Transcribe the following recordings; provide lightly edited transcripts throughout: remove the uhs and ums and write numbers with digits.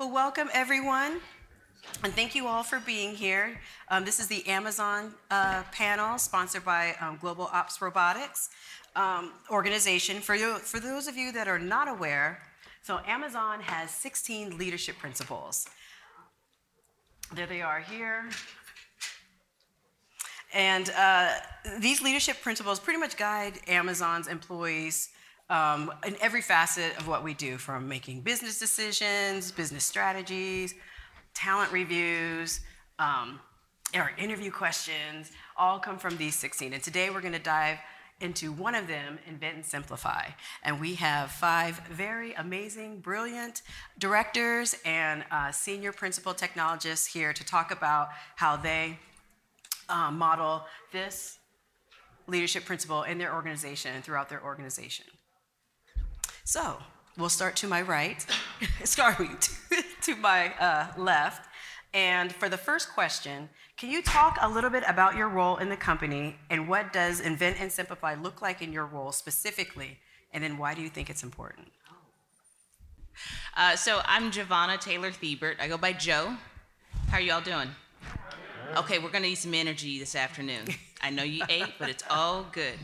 Well, welcome everyone, and thank you all for being here. This is the Amazon panel sponsored by Global Ops Robotics organization. For those of you that are not aware, so Amazon has 16 leadership principles. There they are here. And these leadership principles pretty much guide Amazon's employees in every facet of what we do, from making business decisions, business strategies, talent reviews, or interview questions, all come from these 16. And today we're going to dive into one of them, Invent and Simplify. And we have 5 very amazing, brilliant directors and senior principal technologists here to talk about how they model this leadership principle in their organization and throughout their organization. So we'll start to my right, to my left. And for the first question, can you talk a little bit about your role in the company and what does Invent and Simplify look like in your role specifically? And then why do you think it's important? So I'm Jovonia Thibert. I go by Jo. How are you all doing? Okay, we're gonna need some energy this afternoon. I know you ate, but it's all good.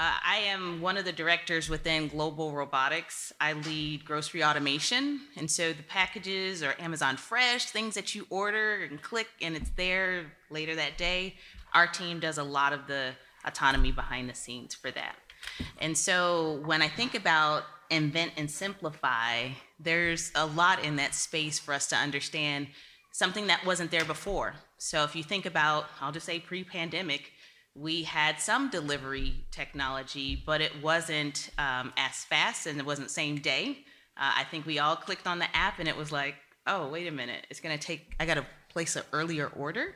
I am one of the directors within Global Robotics. I lead grocery automation, and so the packages are Amazon Fresh, things that you order and click, and it's there later that day. Our team does a lot of the autonomy behind the scenes for that. And so when I think about Invent and Simplify, there's a lot in that space for us to understand something that wasn't there before. So if you think about, I'll just say pre-pandemic, we had some delivery technology, but it wasn't as fast and it wasn't same day. I think we all clicked on the app and it was like, oh, wait a minute, it's gonna take, I gotta place an earlier order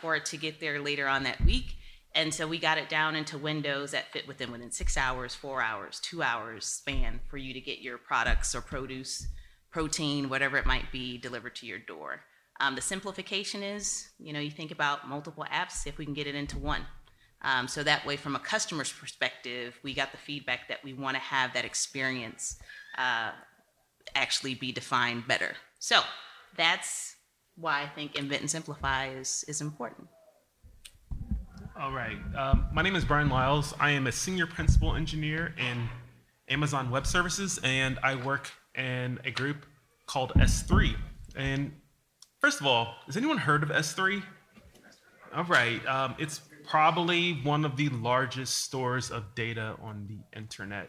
for it to get there later on that week. And so we got it down into windows that fit within 6 hours, 4 hours, 2 hours span for you to get your products or produce, protein, whatever it might be, delivered to your door. The simplification is, you think about multiple apps, if we can get it into one. So that way, from a customer's perspective, we got the feedback that we want to have that experience actually be defined better. So that's why I think Invent and Simplify is important. All right. My name is Brian Liles. I am a senior principal engineer in Amazon Web Services, and I work in a group called S3. And first of all, has anyone heard of S3? All right. It's probably one of the largest stores of data on the internet,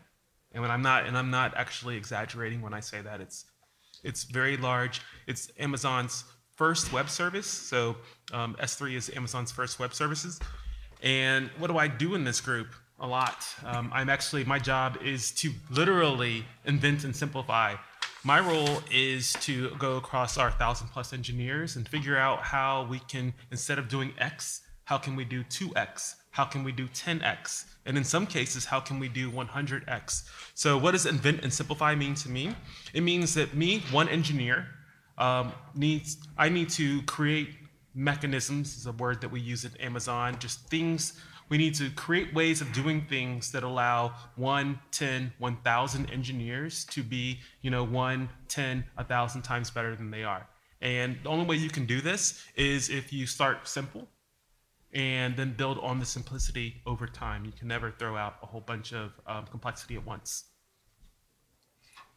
and I'm not actually exaggerating when I say that it's very large. It's Amazon's first web service, so S3 is Amazon's first web services. And what do I do in this group? A lot. My job is to literally invent and simplify. My role is to go across our 1,000+ engineers and figure out how we can, instead of doing X, how can we do 2X? How can we do 10X? And in some cases, how can we do 100X? So what does invent and simplify mean to me? It means that me, one engineer, I need to create mechanisms, is a word that we use at Amazon, just things. We need to create ways of doing things that allow 1, 10, 1,000 engineers to be, 1, 10, 1,000 times better than they are. And the only way you can do this is if you start simple and then build on the simplicity over time. You can never throw out a whole bunch of complexity at once.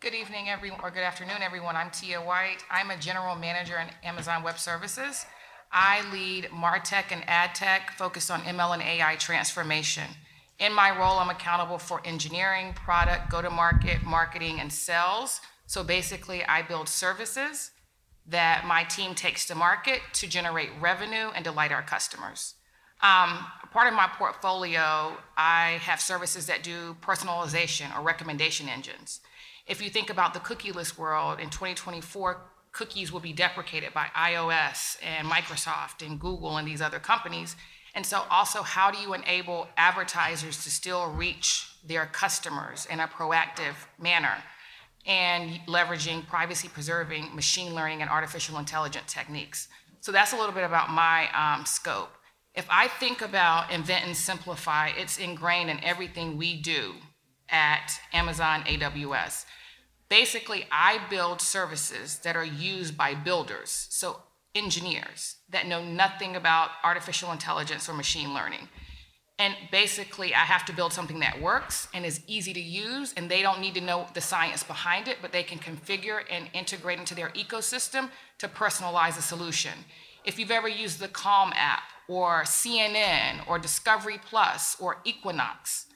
Good evening, everyone, or good afternoon, everyone. I'm Tia White. I'm a general manager in Amazon Web Services. I lead MarTech and AdTech focused on ML and AI transformation. In my role, I'm accountable for engineering, product, go-to-market, marketing, and sales. So basically, I build services that my team takes to market to generate revenue and delight our customers. Part of my portfolio, I have services that do personalization or recommendation engines. If you think about the cookieless world in 2024, cookies will be deprecated by iOS and Microsoft and Google and these other companies. And so also, how do you enable advertisers to still reach their customers in a proactive manner and leveraging privacy-preserving machine learning and artificial intelligence techniques? So that's a little bit about my scope. If I think about Invent and Simplify, it's ingrained in everything we do at Amazon AWS. Basically, I build services that are used by builders, so engineers that know nothing about artificial intelligence or machine learning. And basically, I have to build something that works and is easy to use, and they don't need to know the science behind it, but they can configure and integrate into their ecosystem to personalize a solution. If you've ever used the Calm app, or CNN, or Discovery Plus, or Equinox,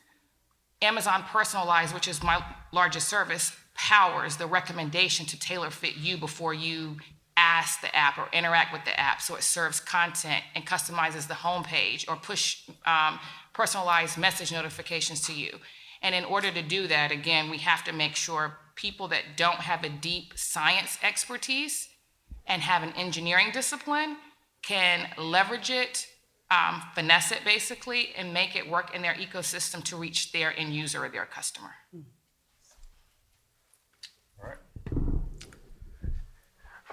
Amazon Personalize, which is my largest service, powers the recommendation to tailor fit you before you ask the app or interact with the app. So it serves content and customizes the homepage or push personalized message notifications to you. And in order to do that, again, we have to make sure people that don't have a deep science expertise and have an engineering discipline can leverage it, finesse it basically, and make it work in their ecosystem to reach their end user or their customer. All right.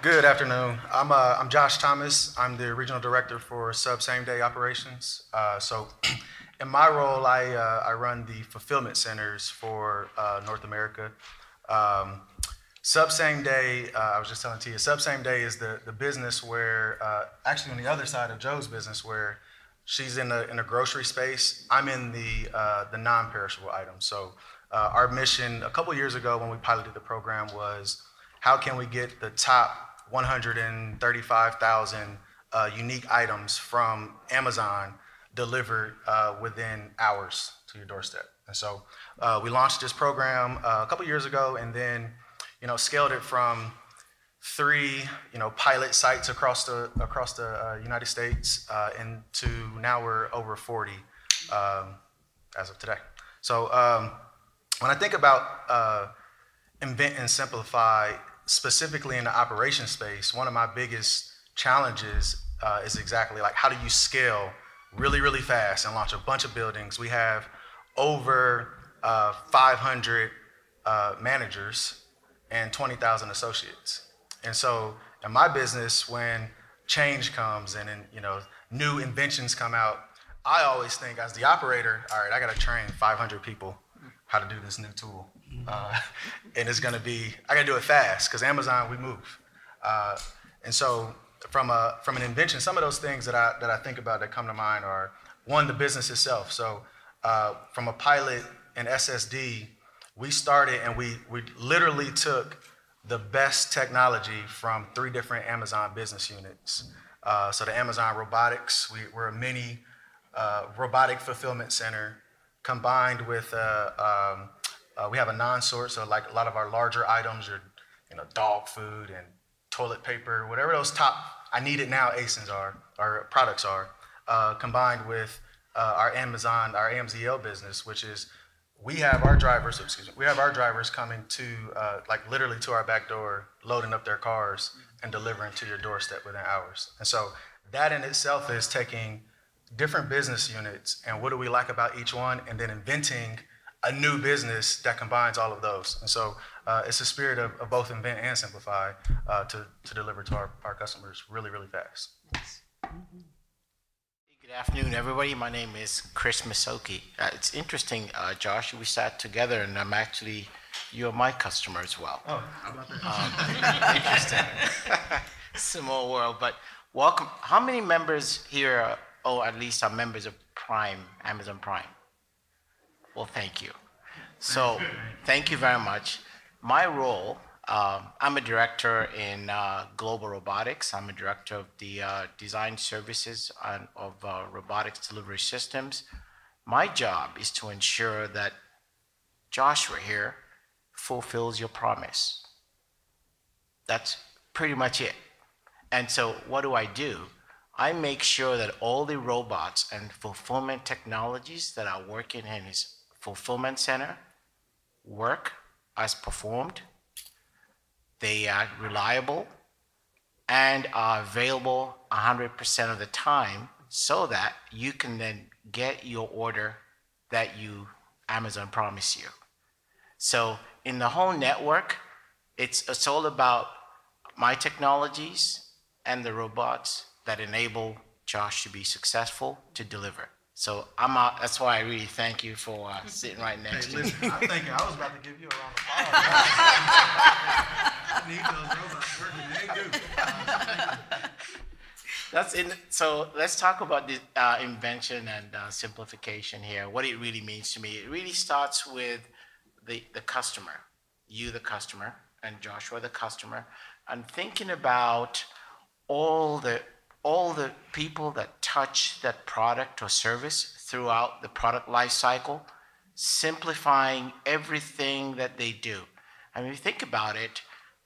Good afternoon. I'm Josh Thomas. I'm the regional director for Sub Same Day Operations. So in my role, I run the fulfillment centers for North America. Sub Same Day, I was just telling Tia, Sub Same Day is the business where, actually on the other side of Joe's business, where she's in a grocery space, I'm in the non-perishable items. So our mission a couple years ago when we piloted the program was, how can we get the top 135,000 unique items from Amazon delivered within hours to your doorstep? And so we launched this program a couple years ago, and then scaled it from 3, pilot sites across the United States, into now we're over 40 as of today. So when I think about invent and simplify, specifically in the operations space, one of my biggest challenges is exactly like, how do you scale really, really fast and launch a bunch of buildings? We have over 500 managers and 20,000 associates. And so in my business, when change comes and new inventions come out, I always think as the operator, all right, I gotta train 500 people how to do this new tool. And it's gonna be, I gotta do it fast, because Amazon, we move. And so from an invention, some of those things that I think about that come to mind are, one, the business itself. So from a pilot in SSD, we started and we literally took the best technology from 3 different Amazon business units. So the Amazon Robotics, we're a mini robotic fulfillment center combined with, we have a non-sort, so like a lot of our larger items are, dog food and toilet paper, whatever those top, I need it now ASINS are, or products are, combined with our AMZL business, which is, we have our drivers coming to, like literally to our back door, loading up their cars and delivering to your doorstep within hours. And so that in itself is taking different business units and what do we like about each one, and then inventing a new business that combines all of those. And so it's the spirit of both invent and simplify to deliver to our customers really, really fast. Yes. Mm-hmm. Good afternoon, everybody. My name is Chris Musoke. It's interesting, Josh, we sat together, and I'm actually, you're my customer as well. Oh, how about that? Interesting. Small world, but welcome. How many members here at least are members of Prime, Amazon Prime? Well, thank you. So, thank you very much. My role, I'm a director in Global Robotics. I'm a director of the Design Services and of Robotics Delivery Systems. My job is to ensure that Joshua here fulfills your promise. That's pretty much it. And so what do? I make sure that all the robots and fulfillment technologies that are working in his fulfillment center work as performed. They are reliable and are available 100% of the time, so that you can then get your order that Amazon promised you. So in the whole network, it's all about my technologies and the robots that enable Josh to be successful to deliver. So I'm out. That's why I really thank you for sitting right next to me. I'm thinking I was about to give you a round of applause. I need those robots working. They do. That's in. So let's talk about the invention and simplification here. What it really means to me. It really starts with the customer, you the customer, and Joshua the customer, and thinking about all the people that touch that product or service throughout the product life cycle, simplifying everything that they do. I mean, if you think about it,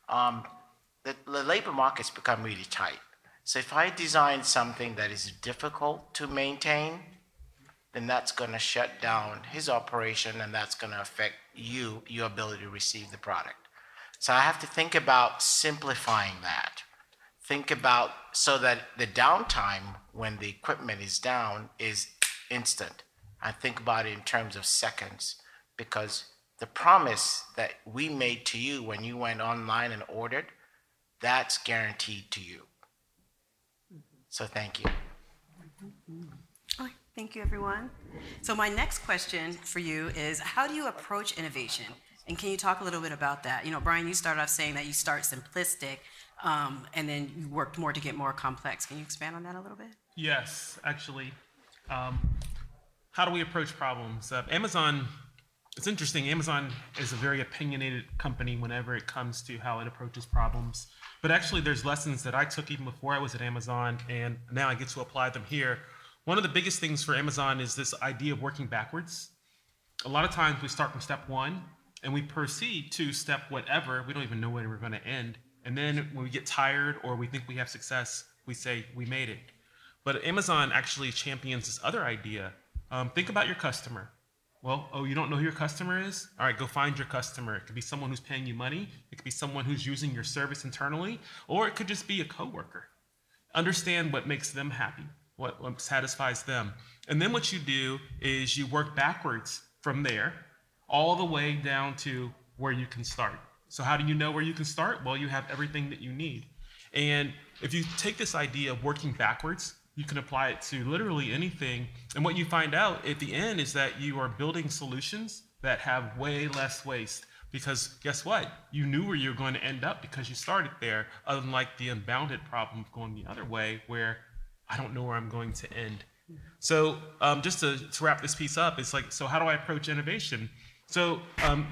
the labor market's become really tight. So if I design something that is difficult to maintain, then that's going to shut down his operation, and that's going to affect you, your ability to receive the product. So I have to think about simplifying that. Think about so that the downtime when the equipment is down is instant. I think about it in terms of seconds, because the promise that we made to you when you went online and ordered, that's guaranteed to you. So thank you. All right, thank you, everyone. So my next question for you is, how do you approach innovation? And can you talk a little bit about that? You know, Brian, you started off saying that you start simplistic, and then you worked more to get more complex. Can you expand on that a little bit? Yes, actually. How do we approach problems? Amazon, it's interesting. Amazon is a very opinionated company whenever it comes to how it approaches problems. But actually, there's lessons that I took even before I was at Amazon, and now I get to apply them here. One of the biggest things for Amazon is this idea of working backwards. A lot of times we start from step one, and we proceed to step whatever. We don't even know when we're going to end. And then when we get tired or we think we have success, we say, we made it. But Amazon actually champions this other idea. Think about your customer. Well, oh, you don't know who your customer is? All right, go find your customer. It could be someone who's paying you money. It could be someone who's using your service internally, or it could just be a coworker. Understand what makes them happy, what satisfies them. And then what you do is you work backwards from there all the way down to where you can start. So how do you know where you can start? Well, you have everything that you need. And if you take this idea of working backwards, you can apply it to literally anything. And what you find out at the end is that you are building solutions that have way less waste. Because guess what? You knew where you were going to end up because you started there, unlike the unbounded problem of going the other way where I don't know where I'm going to end. So just to wrap this piece up, it's like, so how do I approach innovation? So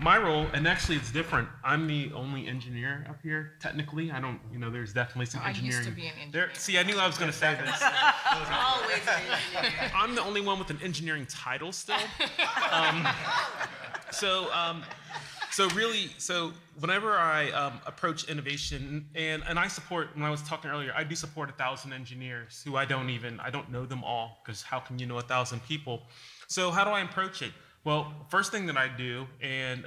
my role, and actually it's different. I'm the only engineer up here, technically. I don't, you know, there's definitely some engineering. I used to be an engineer. There, see, I knew I was going to say this. Always an engineer. I'm the only one with an engineering title still. So whenever I approach innovation, and I support, when I was talking earlier, I do support 1,000 engineers who I don't know them all, because how can you know 1,000 people? So how do I approach it? Well, first thing that I do, and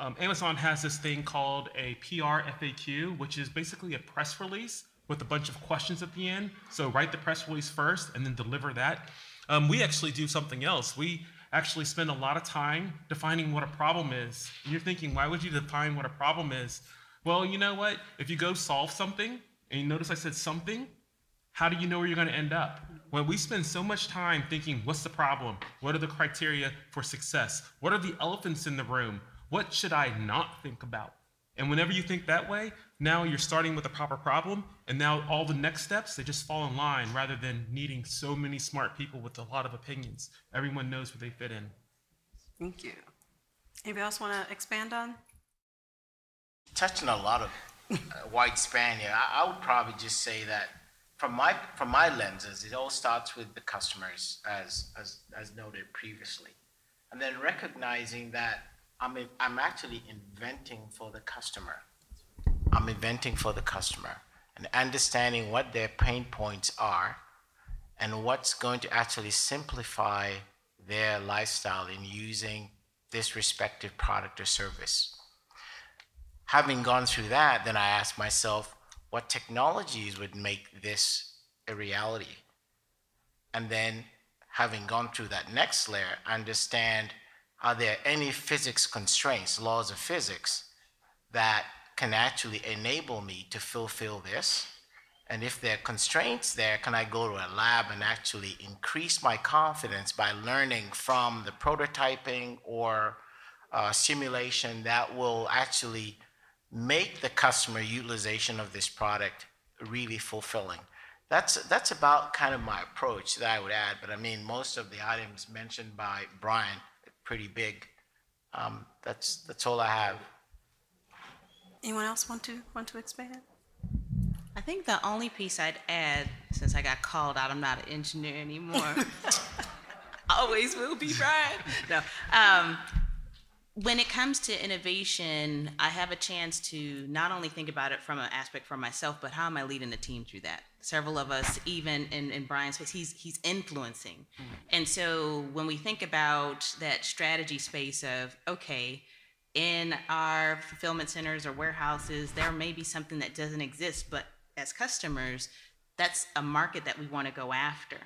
Amazon has this thing called a PR FAQ, which is basically a press release with a bunch of questions at the end. So write the press release first and then deliver that. We actually do something else. We actually spend a lot of time defining what a problem is. And you're thinking, why would you define what a problem is? Well, you know what? If you go solve something, and you notice I said something, how do you know where you're going to end up? When we spend so much time thinking, what's the problem? What are the criteria for success? What are the elephants in the room? What should I not think about? And whenever you think that way, now you're starting with a proper problem, and now all the next steps, they just fall in line rather than needing so many smart people with a lot of opinions. Everyone knows where they fit in. Thank you. Anybody else want to expand on? Touching a lot of wide span here, I would probably just say that From my lenses, it all starts with the customers, as noted previously, and then recognizing that I'm actually inventing for the customer. I'm inventing for the customer and understanding what their pain points are, and what's going to actually simplify their lifestyle in using this respective product or service. Having gone through that, then I ask myself, what technologies would make this a reality? And then, having gone through that next layer, understand, are there any physics constraints, laws of physics, that can actually enable me to fulfill this? And if there are constraints there, can I go to a lab and actually increase my confidence by learning from the prototyping or simulation that will actually make the customer utilization of this product really fulfilling? That's about kind of my approach that I would add. But I mean, most of the items mentioned by Brian are pretty big. That's all I have. Anyone else want to expand? I think the only piece I'd add, since I got called out, I'm not an engineer anymore. Always will be, Brian. No. When it comes to innovation, I have a chance to not only think about it from an aspect for myself, but how am I leading the team through that? Several of us, even in Brian's space, he's influencing. Mm-hmm. And so when we think about that strategy space of, okay, in our fulfillment centers or warehouses, there may be something that doesn't exist, but as customers, that's a market that we want to go after,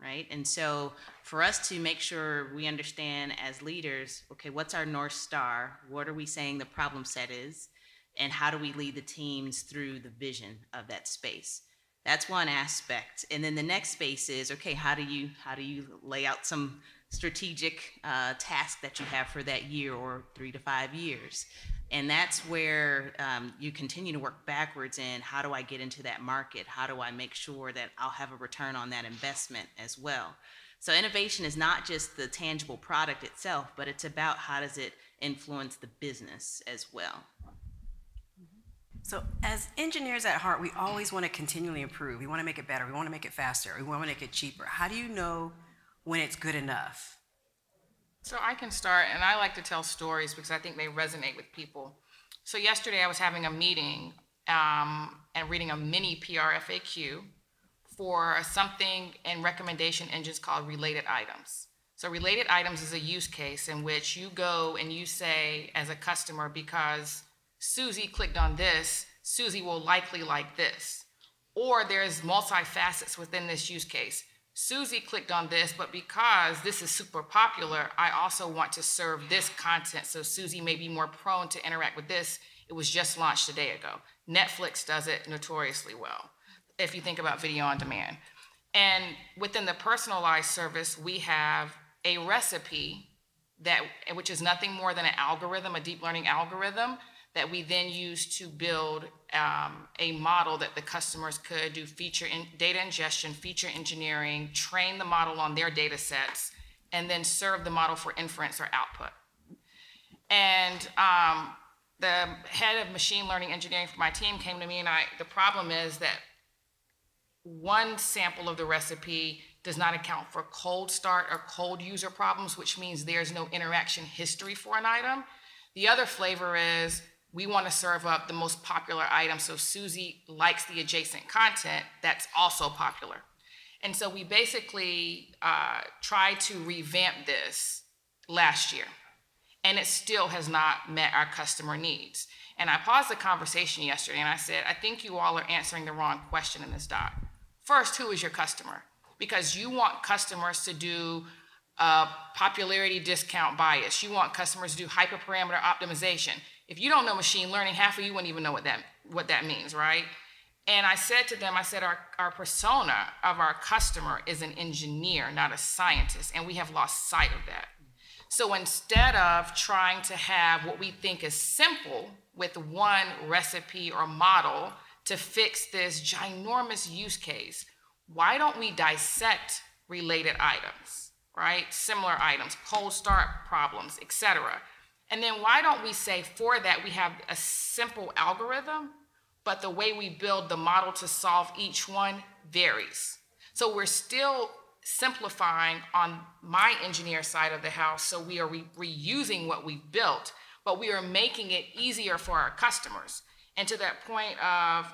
right? And so for us to make sure we understand as leaders, okay, what's our North Star? What are we saying the problem set is? And how do we lead the teams through the vision of that space? That's one aspect. And then the next space is, okay, how do you lay out some strategic task that you have for that year or 3 to 5 years? And that's where you continue to work backwards in, how do I get into that market? How do I make sure that I'll have a return on that investment as well? So innovation is not just the tangible product itself, but it's about how does it influence the business as well. So as engineers at heart, we always want to continually improve. We want to make it better. We want to make it faster. We want to make it cheaper. How do you know when it's good enough? So I can start, and I like to tell stories because I think they resonate with people. So yesterday I was having a meeting and reading a mini PR FAQ for something in recommendation engines called related items. So related items is a use case in which you go and you say as a customer, because Susie clicked on this, Susie will likely like this. Or there's multi-facets within this use case. Susie clicked on this, but because this is super popular, I also want to serve this content, so Susie may be more prone to interact with this. It was just launched a day ago. Netflix does it notoriously well, if you think about video on demand. And within the personalized service, we have a recipe that, which is nothing more than an algorithm, a deep learning algorithm, that we then use to build a model that the customers could do data ingestion, feature engineering, train the model on their data sets, and then serve the model for inference or output. And the head of machine learning engineering for my team came to me, and the problem is that one sample of the recipe does not account for cold start or cold user problems, which means there's no interaction history for an item. The other flavor is, we want to serve up the most popular item, so Susie likes the adjacent content that's also popular. And so we basically tried to revamp this last year, and it still has not met our customer needs. And I paused the conversation yesterday, and I said, I think you all are answering the wrong question in this doc. First, who is your customer? Because you want customers to do popularity discount bias. You want customers to do hyperparameter optimization. If you don't know machine learning, half of you wouldn't even know what that means, right? And I said to them, I said, our persona of our customer is an engineer, not a scientist, and we have lost sight of that. So instead of trying to have what we think is simple with one recipe or model to fix this ginormous use case, why don't we dissect related items, right? Similar items, cold start problems, et cetera. And then why don't we say for that we have a simple algorithm, but the way we build the model to solve each one varies. So we're still simplifying on my engineer side of the house, so we are reusing what we've built, but we are making it easier for our customers. And to that point of,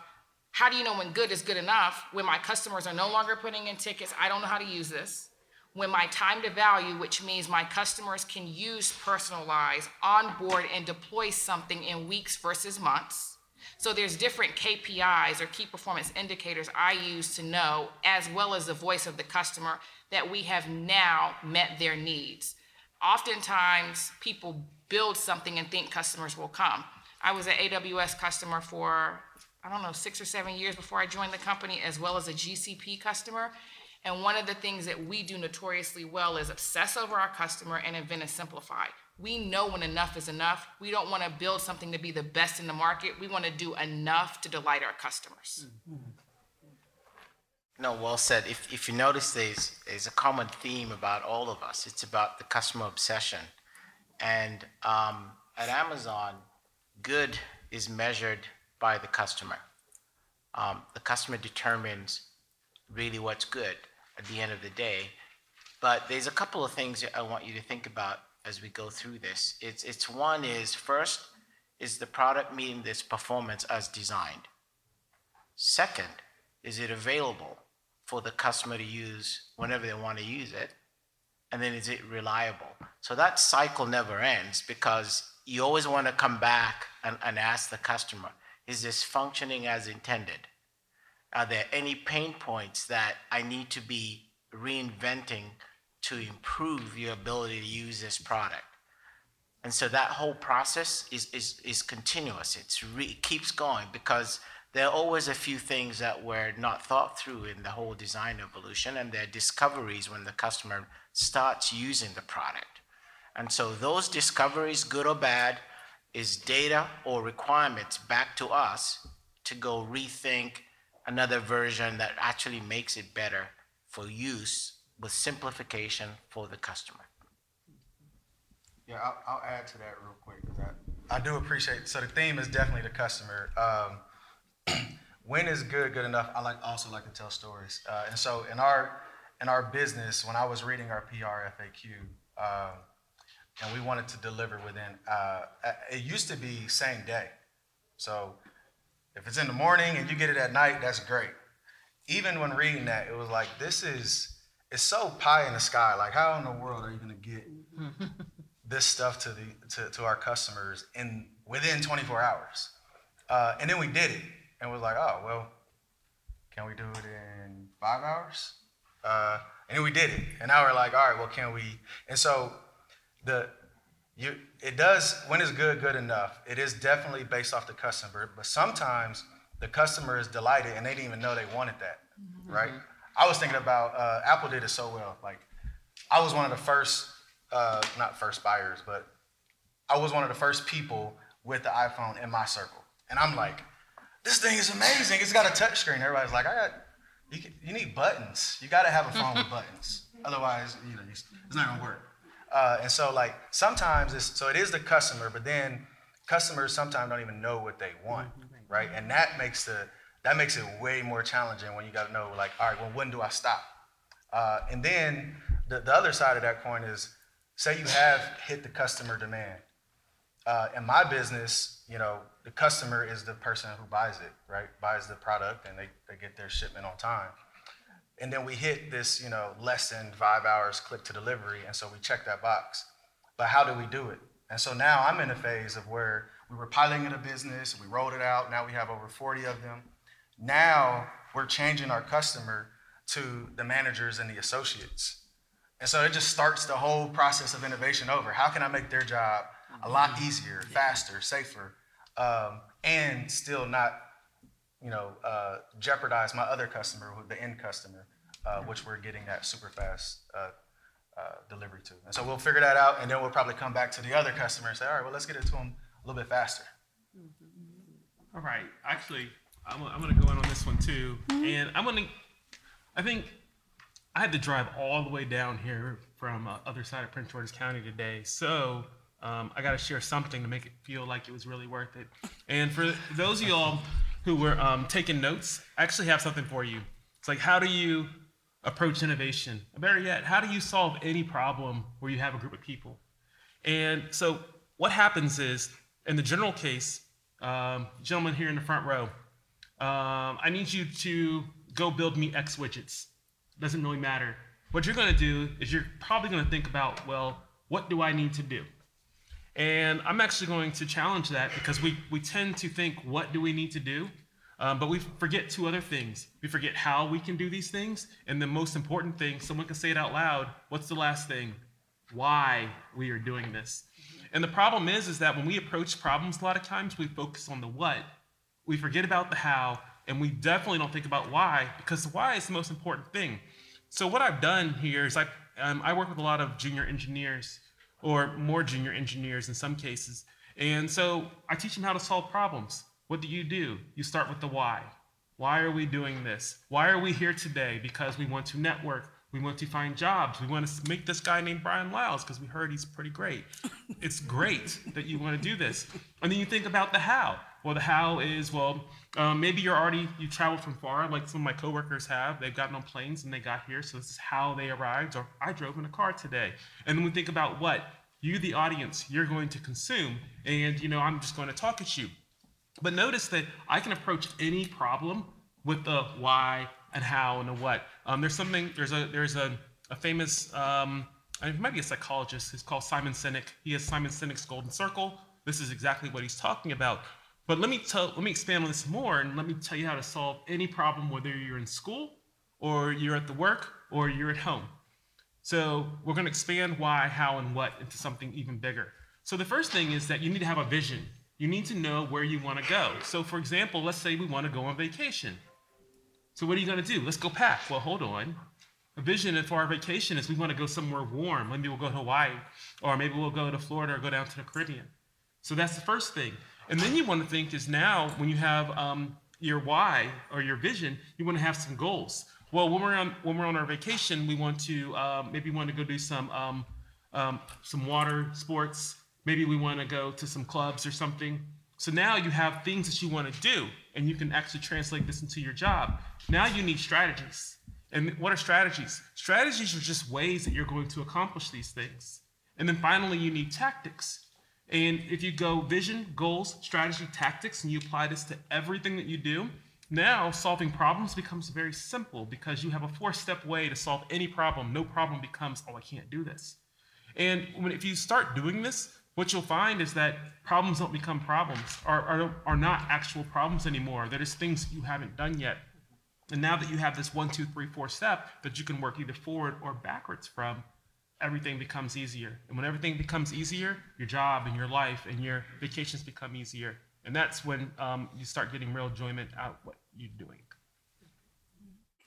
how do you know when good is good enough? When my customers are no longer putting in tickets, I don't know how to use this. When my time to value, which means my customers can use Personalize, onboard, and deploy something in weeks versus months. So there's different KPIs or key performance indicators I use to know, as well as the voice of the customer, that we have now met their needs. Oftentimes, people build something and think customers will come. I was an AWS customer for I don't know, 6 or 7 years before I joined the company, as well as a GCP customer. And one of the things that we do notoriously well is obsess over our customer and invent and simplify. We know when enough is enough. We don't want to build something to be the best in the market. We want to do enough to delight our customers. No, well said. If you notice, there's a common theme about all of us. It's about the customer obsession. And at Amazon, good is measured by the customer. The customer determines really what's good at the end of the day. But there's a couple of things that I want you to think about as we go through this. It's one is, first, is the product meeting this performance as designed? Second, is it available for the customer to use whenever they want to use it? And then is it reliable? So that cycle never ends, because you always want to come back and ask the customer, is this functioning as intended? Are there any pain points that I need to be reinventing to improve your ability to use this product? And so that whole process is continuous. It keeps going, because there are always a few things that were not thought through in the whole design evolution, and there are discoveries when the customer starts using the product. And so those discoveries, good or bad, is data or requirements back to us to go rethink another version that actually makes it better for use, with simplification for the customer. Yeah, I'll add to that real quick. I do appreciate, so the theme is definitely the customer. When is good enough? I also like to tell stories. And so in our business, when I was reading our PR FAQ, and we wanted to deliver within, it used to be same day. So if it's in the morning and you get it at night, that's great. Even when reading that, it was like, it's so pie in the sky. Like, how in the world are you going to get this stuff to our customers within 24 hours? And then we did it, and we're like, oh, well, can we do it in 5 hours? And then we did it, and now we're like, all right, well, can we? And so when it's good enough. It is definitely based off the customer, but sometimes the customer is delighted, and they didn't even know they wanted that, mm-hmm. right? I was thinking about, Apple did it so well. Like, I was one of the first, not first buyers, but I was one of the first people with the iPhone in my circle. And I'm like, this thing is amazing. It's got a touch screen. Everybody's like, you need buttons. You gotta have a phone with buttons. Otherwise, it's not gonna work. And so like, sometimes it is the customer, but then customers sometimes don't even know what they want, right? And that makes it way more challenging when you got to know, like, all right, well, when do I stop? And then the other side of that coin is, say you have hit the customer demand. In my business, the customer is the person who buys it, right? Buys the product, and they get their shipment on time. And then we hit this, less than 5 hours click to delivery, and so we check that box. But how do we do it? And so now I'm in a phase of where we were piloting a business, we rolled it out, now we have over 40 of them. Now we're changing our customer to the managers and the associates. And so it just starts the whole process of innovation over. How can I make their job a lot easier, faster, safer, and still not jeopardize my other customer, the end customer, which we're getting that super fast delivery to. And so we'll figure that out, and then we'll probably come back to the other customer and say, all right, well, let's get it to them a little bit faster. All right, actually, I'm going to go in on this one too, and I think I had to drive all the way down here from other side of Prince George's County today, so I got to share something to make it feel like it was really worth it. And for those of y'all who were taking notes, I actually have something for you. It's like, how do you approach innovation? Or better yet, how do you solve any problem where you have a group of people? And so what happens is, in the general case, gentleman here in the front row, I need you to go build me X widgets. Doesn't really matter. What you're going to do is you're probably going to think about, well, what do I need to do? And I'm actually going to challenge that, because we tend to think, what do we need to do? But we forget two other things. We forget how we can do these things. And the most important thing, someone can say it out loud, what's the last thing? Why we are doing this. And the problem is that when we approach problems, a lot of times we focus on the what We forget about the how, and we definitely don't think about why, because why is the most important thing. So what I've done here is I work with a lot of junior engineers, or more junior engineers in some cases. And so I teach them how to solve problems. What do? You start with the why. Why are we doing this? Why are we here today? Because we want to network. We want to find jobs. We want to make this guy named Brian Liles because we heard he's pretty great. It's great that you want to do this. And then you think about the how. Well, the how is, maybe you traveled from far, like some of my coworkers have. They've gotten on planes and they got here, so this is how they arrived, or I drove in a car today. And then we think about what? You, the audience, you're going to consume, and I'm just going to talk at you. But notice that I can approach any problem with the why and how and the what. There's a famous, it might be a psychologist, who's called Simon Sinek. He has Simon Sinek's Golden Circle. This is exactly what he's talking about. But let me expand on this more, and let me tell you how to solve any problem, whether you're in school, or you're at the work, or you're at home. So we're going to expand why, how, and what into something even bigger. So the first thing is that you need to have a vision. You need to know where you want to go. So for example, let's say we want to go on vacation. So what are you going to do? Let's go pack. Well, hold on. A vision for our vacation is we want to go somewhere warm. Maybe we'll go to Hawaii, or maybe we'll go to Florida, or go down to the Caribbean. So that's the first thing. And then you want to think is now, when you have your why or your vision, you want to have some goals. Well, when we're on our vacation, we want to maybe go do some water sports. Maybe we want to go to some clubs or something. So now you have things that you want to do, and you can actually translate this into your job. Now you need strategies. And what are strategies? Strategies are just ways that you're going to accomplish these things. And then finally, you need tactics. And if you go vision, goals, strategy, tactics, and you apply this to everything that you do, now solving problems becomes very simple, because you have a 4-step way to solve any problem. No problem becomes, oh, I can't do this. And if you start doing this, what you'll find is that problems don't become problems, are not actual problems anymore. They're just things you haven't done yet. And now that you have this 1, 2, 3, 4 step that you can work either forward or backwards from, everything becomes easier. And when everything becomes easier, your job and your life and your vacations become easier. And that's when you start getting real enjoyment out of what you're doing.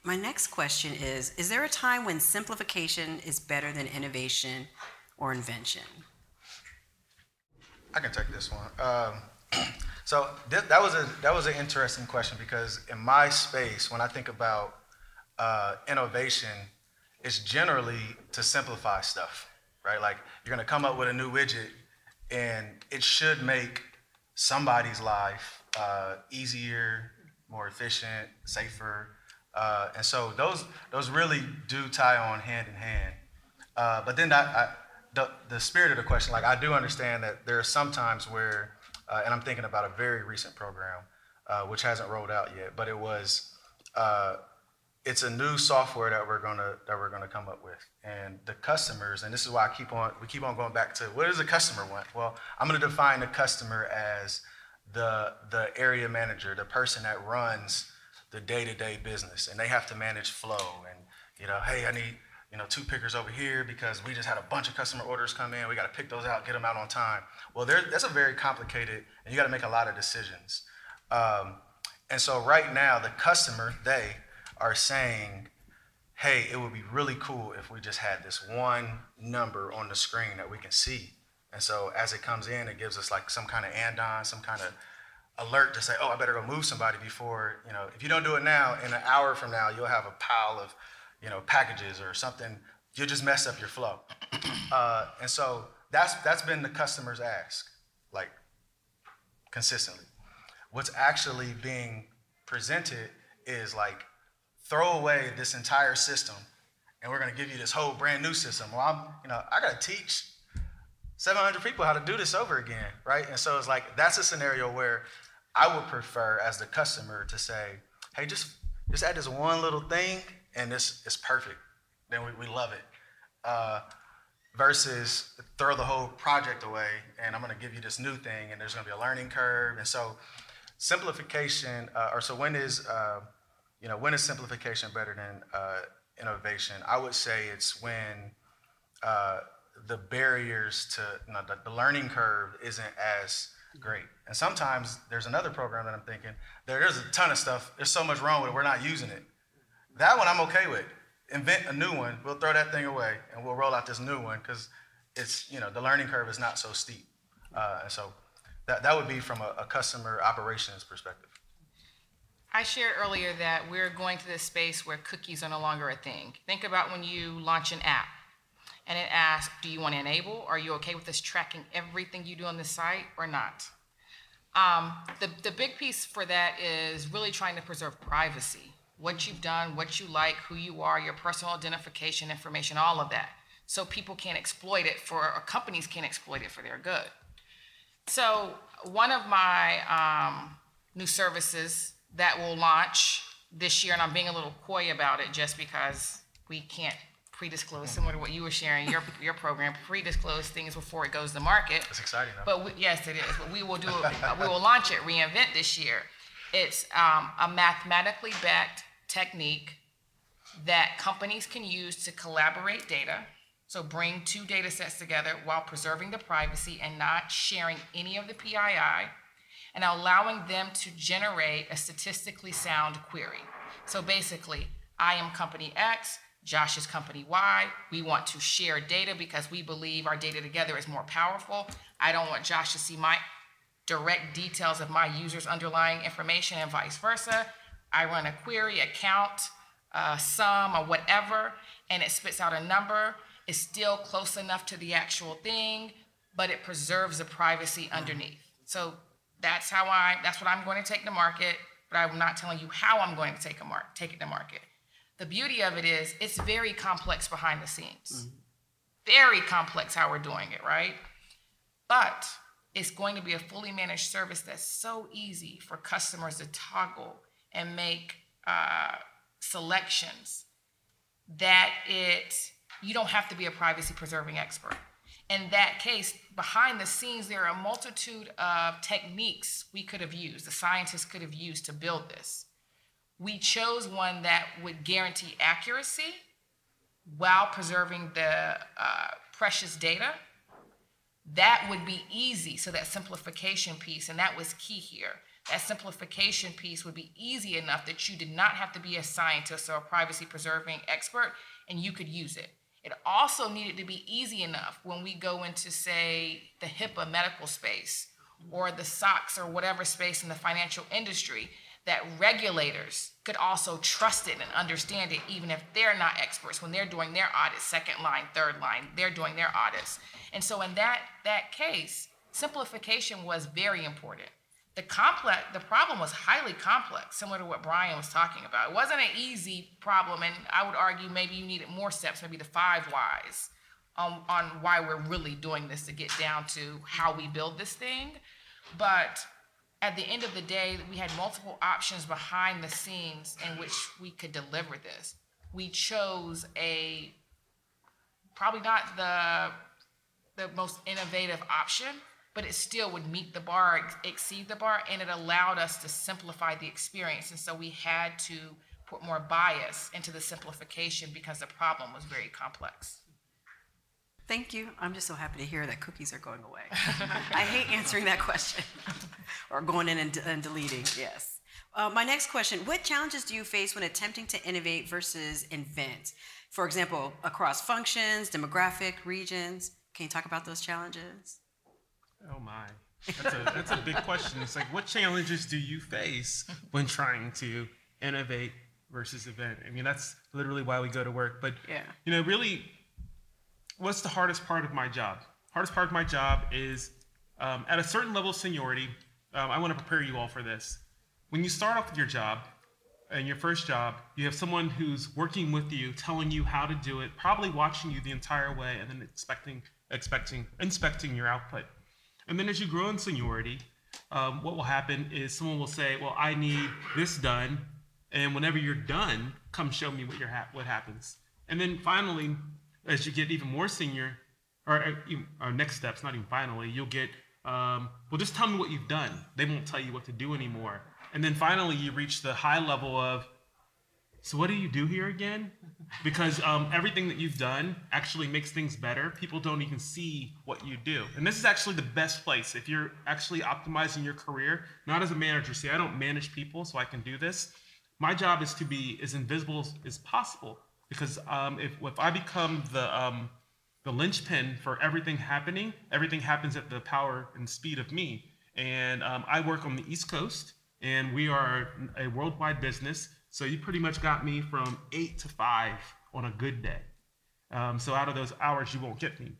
My next question is there a time when simplification is better than innovation or invention? I can take this one. So that was an interesting question, because in my space, when I think about innovation, it's generally to simplify stuff, right? Like, you're going to come up with a new widget, and it should make somebody's life easier, more efficient, safer. And so those really do tie on hand in hand. But then the spirit of the question, like, I do understand that there are some times where, and I'm thinking about a very recent program, which hasn't rolled out yet, but it was, it's a new software that we're gonna come up with, and the customers, and this is why we keep on going back to, what does the customer want? Well, I'm gonna define the customer as the area manager, the person that runs the day-to-day business, and they have to manage flow, and hey, I need 2 pickers over here because we just had a bunch of customer orders come in. We got to pick those out, get them out on time. Well, that's a very complicated, and you got to make a lot of decisions. And so right now, the customer, they are saying, hey, it would be really cool if we just had this one number on the screen that we can see. And so as it comes in, it gives us like some kind of andon, some kind of alert to say, oh, I better go move somebody before, if you don't do it now, in an hour from now, you'll have a pile of, packages or something. You'll just mess up your flow. And so that's been the customer's ask, like, consistently. What's actually being presented is like, throw away this entire system, and we're going to give you this whole brand new system. Well, I got to teach 700 people how to do this over again, right? And so it's like, that's a scenario where I would prefer, as the customer, to say, hey, just add this one little thing, and this is perfect. Then we love it. Versus throw the whole project away, and I'm going to give you this new thing, and there's going to be a learning curve. And so simplification, when is simplification better than innovation? I would say it's when the barriers to the learning curve isn't as great. And sometimes there's another program that I'm thinking, there's a ton of stuff, there's so much wrong with it, we're not using it. That one I'm okay with. Invent a new one, we'll throw that thing away and we'll roll out this new one because it's, you know, the learning curve is not so steep. And so that would be from a customer operations perspective. I shared earlier that we're going to this space where cookies are no longer a thing. Think about when you launch an app and it asks, do you want to enable? Are you okay with us tracking everything you do on the site or not? The big piece for that is really trying to preserve privacy. What you've done, what you like, who you are, your personal identification information, all of that. So people can't exploit it for, or companies can't exploit it for their good. So one of my new services that will launch this year, and I'm being a little coy about it just because we can't pre-disclose, similar to what you were sharing, your program, pre-disclose things before it goes to market. It's exciting, though. But yes, it is. But we will do it, we will launch it, reInvent this year. It's a mathematically backed technique that companies can use to collaborate data. So bring two data sets together while preserving the privacy and not sharing any of the PII, and allowing them to generate a statistically sound query. So basically, I am company X, Josh is company Y. We want to share data because we believe our data together is more powerful. I don't want Josh to see my direct details of my user's underlying information and vice versa. I run a query, a count, a sum, or whatever, and it spits out a number. It's still close enough to the actual thing, but it preserves the privacy underneath. So that's what I'm going to take to market, but I'm not telling you how I'm going to take it to market. The beauty of it is it's very complex behind the scenes. Mm-hmm. Very complex how we're doing it, right? But it's going to be a fully managed service that's so easy for customers to toggle and make selections that you don't have to be a privacy preserving expert. In that case, behind the scenes, there are a multitude of techniques we could have used, the scientists could have used to build this. We chose one that would guarantee accuracy while preserving the precious data. That would be easy, so that simplification piece, and that was key here. That simplification piece would be easy enough that you did not have to be a scientist or a privacy preserving expert, and you could use it. It also needed to be easy enough when we go into, say, the HIPAA medical space or the SOX or whatever space in the financial industry, that regulators could also trust it and understand it, even if they're not experts. When they're doing their audits, second line, third line, they're doing their audits. And so in that case, simplification was very important. The problem was highly complex, similar to what Brian was talking about. It wasn't an easy problem, and I would argue maybe you needed more steps, maybe the 5 whys on why we're really doing this to get down to how we build this thing. But at the end of the day, we had multiple options behind the scenes in which we could deliver this. We chose probably not the most innovative option, but it still would meet the bar, exceed the bar, and it allowed us to simplify the experience. And so we had to put more bias into the simplification because the problem was very complex. Thank you. I'm just so happy to hear that cookies are going away. I hate answering that question or going in and deleting, yes. My next question, what challenges do you face when attempting to innovate versus invent? For example, across functions, demographic, regions. Can you talk about those challenges? Oh my, that's a big question. It's like, what challenges do you face when trying to innovate versus invent? I mean, that's literally why we go to work. But yeah, you know, really, what's the hardest part of my job? Hardest part of my job is at a certain level of seniority. I want to prepare you all for this. When you start off with your job, and your first job, you have someone who's working with you, telling you how to do it, probably watching you the entire way, and then inspecting your output. And then as you grow in seniority, what will happen is someone will say, well, I need this done. And whenever you're done, come show me what happens. And then finally, as you get even more senior, or next steps, not even finally, you'll get, well, just tell me what you've done. They won't tell you what to do anymore. And then finally, you reach the high level of so what do you do here again? Because everything that you've done actually makes things better. People don't even see what you do. And this is actually the best place. If you're actually optimizing your career, not as a manager. See, I don't manage people, so I can do this. My job is to be as invisible as possible. Because if I become the linchpin for everything happening, everything happens at the power and speed of me. And I work on the East Coast, and we are a worldwide business. So you pretty much got me from 8 to 5 on a good day. So out of those hours, you won't get me.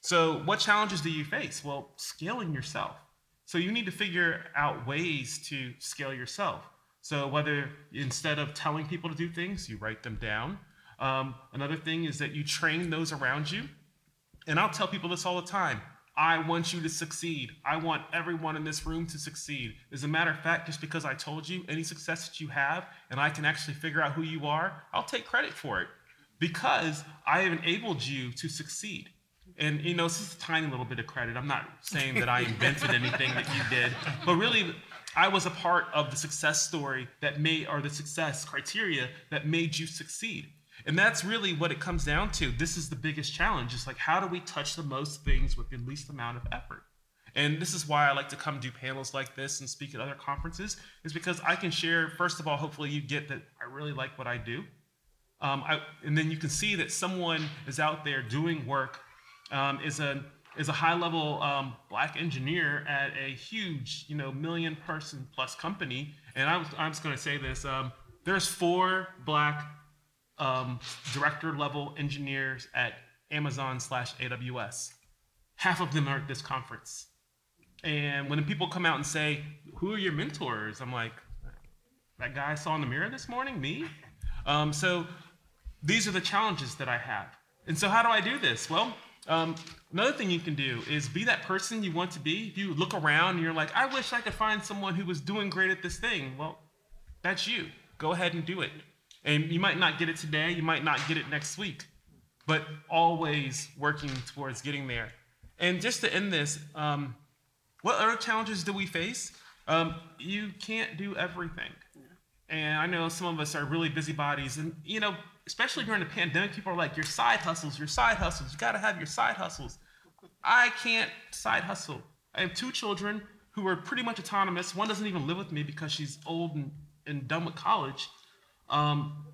So what challenges do you face? Well, scaling yourself. So you need to figure out ways to scale yourself. So whether instead of telling people to do things, you write them down. Another thing is that you train those around you. And I'll tell people this all the time. I want you to succeed. I want everyone in this room to succeed. As a matter of fact, just because I told you any success that you have, and I can actually figure out who you are, I'll take credit for it because I have enabled you to succeed. And you know, it's just a tiny little bit of credit. I'm not saying that I invented anything that you did, but really, I was a part of the success story that made, or the success criteria that made you succeed. And that's really what it comes down to. This is the biggest challenge. It's like, how do we touch the most things with the least amount of effort? And this is why I like to come do panels like this and speak at other conferences, is because I can share, first of all, hopefully you get that I really like what I do. And then you can see that someone is out there doing work, is a high-level black engineer at a huge, million-person-plus company. And I'm just going to say this. There's 4 black director-level engineers at Amazon/AWS. Half of them are at this conference. And when people come out and say, who are your mentors? I'm like, that guy I saw in the mirror this morning? Me? So these are the challenges that I have. And so how do I do this? Well, another thing you can do is be that person you want to be. If you look around and you're like, I wish I could find someone who was doing great at this thing. Well, that's you. Go ahead and do it. And you might not get it today, you might not get it next week, but always working towards getting there. And just to end this, what other challenges do we face? You can't do everything. And I know some of us are really busybodies, and especially during the pandemic, people are like, your side hustles, you gotta have your side hustles. I can't side hustle. I have 2 children who are pretty much autonomous. One doesn't even live with me because she's old and done with college. I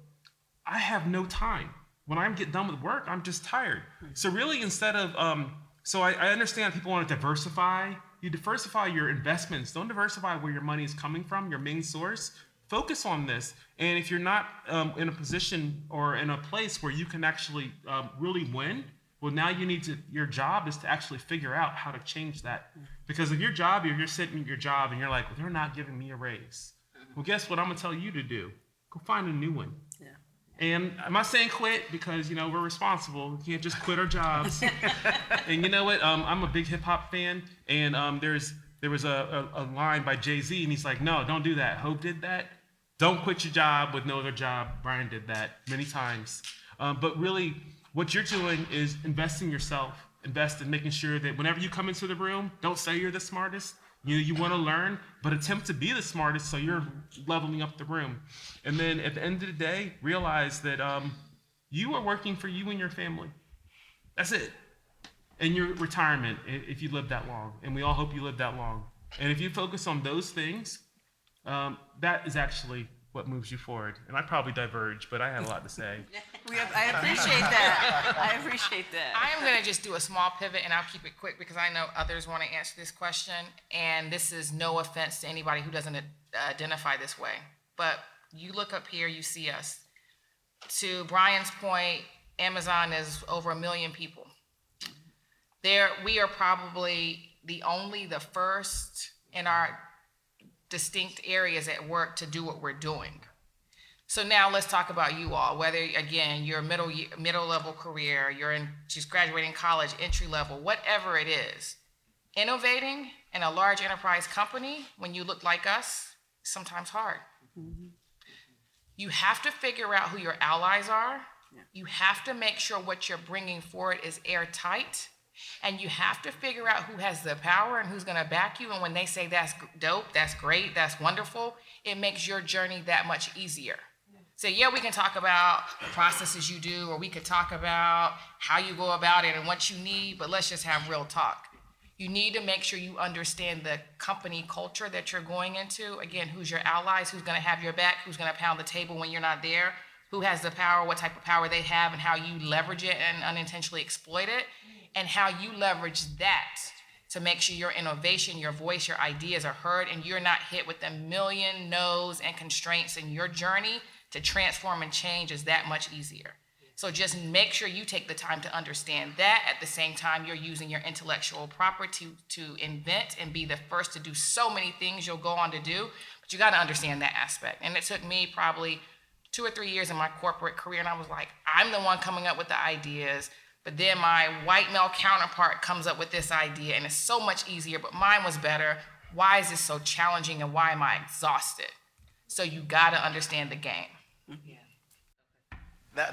have no time. When I get done with work, I'm just tired. So really, instead of, I understand people want to diversify. You diversify your investments. Don't diversify where your money is coming from, your main source. Focus on this. And if you're not in a position or in a place where you can actually really win, well, now you need to, your job is to actually figure out how to change that. Because if your job, you're sitting at your job and you're like, well, they're not giving me a raise. Well, guess what I'm going to tell you to do? Go find a new one. Yeah. And I'm not saying quit because, we're responsible. We can't just quit our jobs. And you know what? I'm a big hip hop fan. And there was a line by Jay-Z, and he's like, no, don't do that. Hope did that. Don't quit your job with no other job. Brian did that many times. But really, what you're doing is invest in yourself. Invest in making sure that whenever you come into the room, don't say you're the smartest. You want to learn, but attempt to be the smartest so you're leveling up the room. And then at the end of the day, realize that you are working for you and your family. That's it. And your retirement, if you live that long. And we all hope you live that long. And if you focus on those things, that is actually what moves you forward. And I probably diverge, but I had a lot to say. I appreciate that. I am going to just do a small pivot, and I'll keep it quick because I know others want to answer this question. And this is no offense to anybody who doesn't identify this way. But you look up here, you see us. To Brian's point, Amazon is over 1 million people. We are probably the first in our distinct areas at work to do what we're doing. So now let's talk about you all, whether, again, your middle-level career, she's graduating college, entry-level, whatever it is. Innovating in a large enterprise company, when you look like us, is sometimes hard. Mm-hmm. You have to figure out who your allies are. Yeah. You have to make sure what you're bringing forward is airtight. And you have to figure out who has the power and who's going to back you. And when they say that's dope, that's great, that's wonderful, it makes your journey that much easier. say, yeah, we can talk about the processes you do, or we could talk about how you go about it and what you need, but let's just have real talk. You need to make sure you understand the company culture that you're going into. Again, who's your allies, who's going to have your back, who's going to pound the table when you're not there, who has the power, what type of power they have, and how you leverage it and unintentionally exploit it, and how you leverage that to make sure your innovation, your voice, your ideas are heard, and you're not hit with a million no's and constraints, and your journey to transform and change is that much easier. So just make sure you take the time to understand that. At the same time, you're using your intellectual property to invent and be the first to do so many things you'll go on to do, but you gotta understand that aspect. And it took me probably 2 or 3 years in my corporate career, and I was like, I'm the one coming up with the ideas, but then my white male counterpart comes up with this idea, and it's so much easier, but mine was better. Why is this so challenging, and why am I exhausted? So you gotta understand the game. Yeah.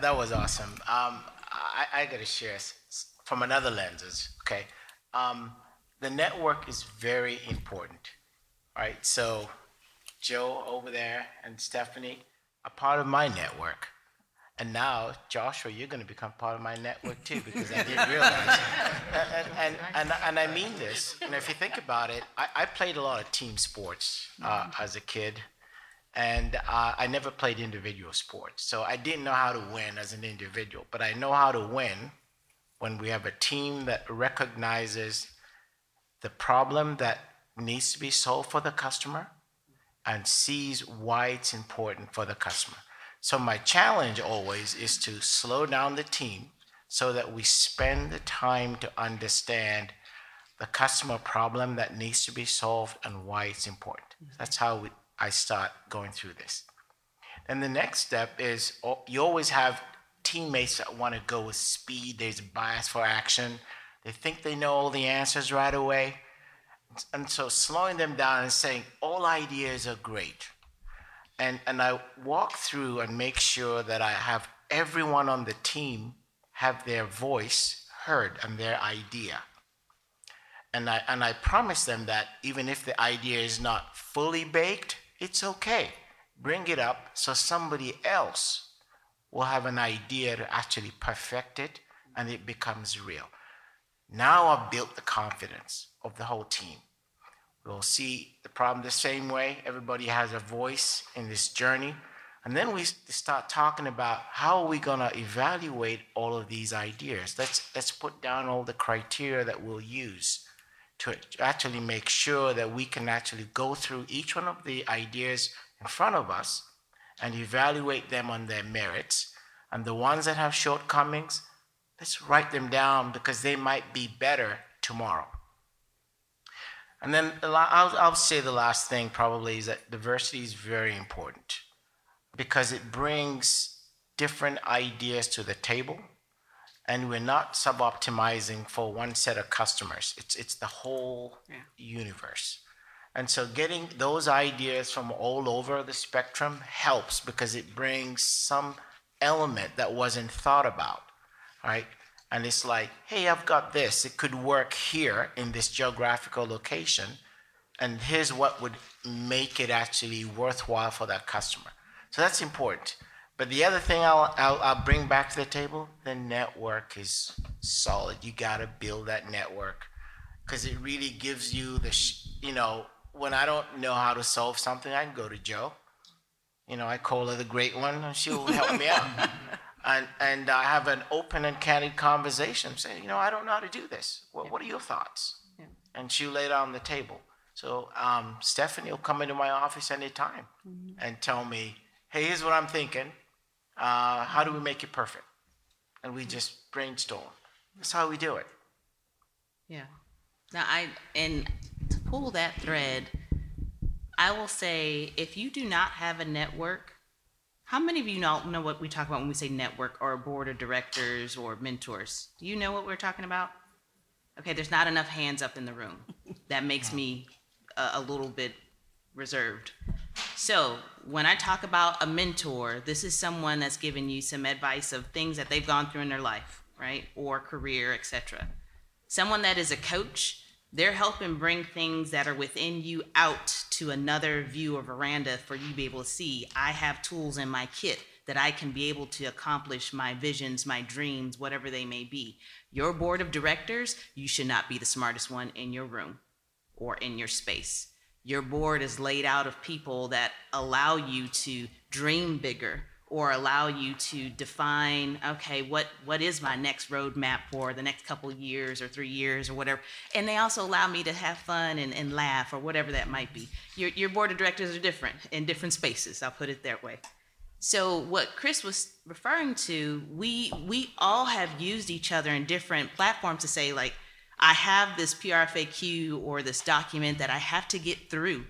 That was awesome. I gotta share from another lens, okay? The network is very important, all right? So Joe over there and Stephanie are part of my network. And now, Joshua, you're going to become part of my network too, because I didn't realize. And I mean this. You know, if you think about it, I played a lot of team sports as a kid, and I never played individual sports. So I didn't know how to win as an individual, but I know how to win when we have a team that recognizes the problem that needs to be solved for the customer and sees why it's important for the customer. So my challenge always is to slow down the team so that we spend the time to understand the customer problem that needs to be solved and why it's important. That's how I start going through this. And the next step is you always have teammates that want to go with speed. There's a bias for action. They think they know all the answers right away. And so slowing them down and saying, all ideas are great. And I walk through and make sure that I have everyone on the team have their voice heard and their idea. And I promise them that even if the idea is not fully baked, it's okay. Bring it up so somebody else will have an idea to actually perfect it and it becomes real. Now I've built the confidence of the whole team. We'll see the problem the same way. Everybody has a voice in this journey. And then we start talking about how are we going to evaluate all of these ideas. Let's put down all the criteria that we'll use to actually make sure that we can actually go through each one of the ideas in front of us and evaluate them on their merits. And the ones that have shortcomings, let's write them down because they might be better tomorrow. And then I'll say the last thing probably is that diversity is very important because it brings different ideas to the table, and we're not sub-optimizing for one set of customers. It's the whole universe. And so getting those ideas from all over the spectrum helps because it brings some element that wasn't thought about, right? And it's like, hey, I've got this. It could work here in this geographical location. And here's what would make it actually worthwhile for that customer. So that's important. But the other thing I'll bring back to the table, the network is solid. You got to build that network because it really gives you the, when I don't know how to solve something, I can go to Joe. I call her the great one and she'll help me out. And I have an open and candid conversation saying, I don't know how to do this. What are your thoughts? Yeah. And she'll lay it on the table. So Stephanie will come into my office anytime and tell me, hey, here's what I'm thinking. How do we make it perfect? And we just brainstorm. That's how we do it. Yeah. Now, and to pull that thread, I will say if you do not have a network, how many of you know what we talk about when we say network or a board of directors or mentors? Do you know what we're talking about? Okay, there's not enough hands up in the room. That makes me a little bit reserved. So when I talk about a mentor, this is someone that's giving you some advice of things that they've gone through in their life, right? Or career, et cetera. Someone that is a coach, they're helping bring things that are within you out to another view or veranda for you to be able to see. I have tools in my kit that I can be able to accomplish my visions, my dreams, whatever they may be. Your board of directors, you should not be the smartest one in your room or in your space. Your board is laid out of people that allow you to dream bigger or allow you to define, okay, what is my next roadmap for the next couple of years or 3 years or whatever. And they also allow me to have fun and laugh or whatever that might be. Your board of directors are different in different spaces, I'll put it that way. So what Chris was referring to, we all have used each other in different platforms to say, like, I have this PRFAQ or this document that I have to get through,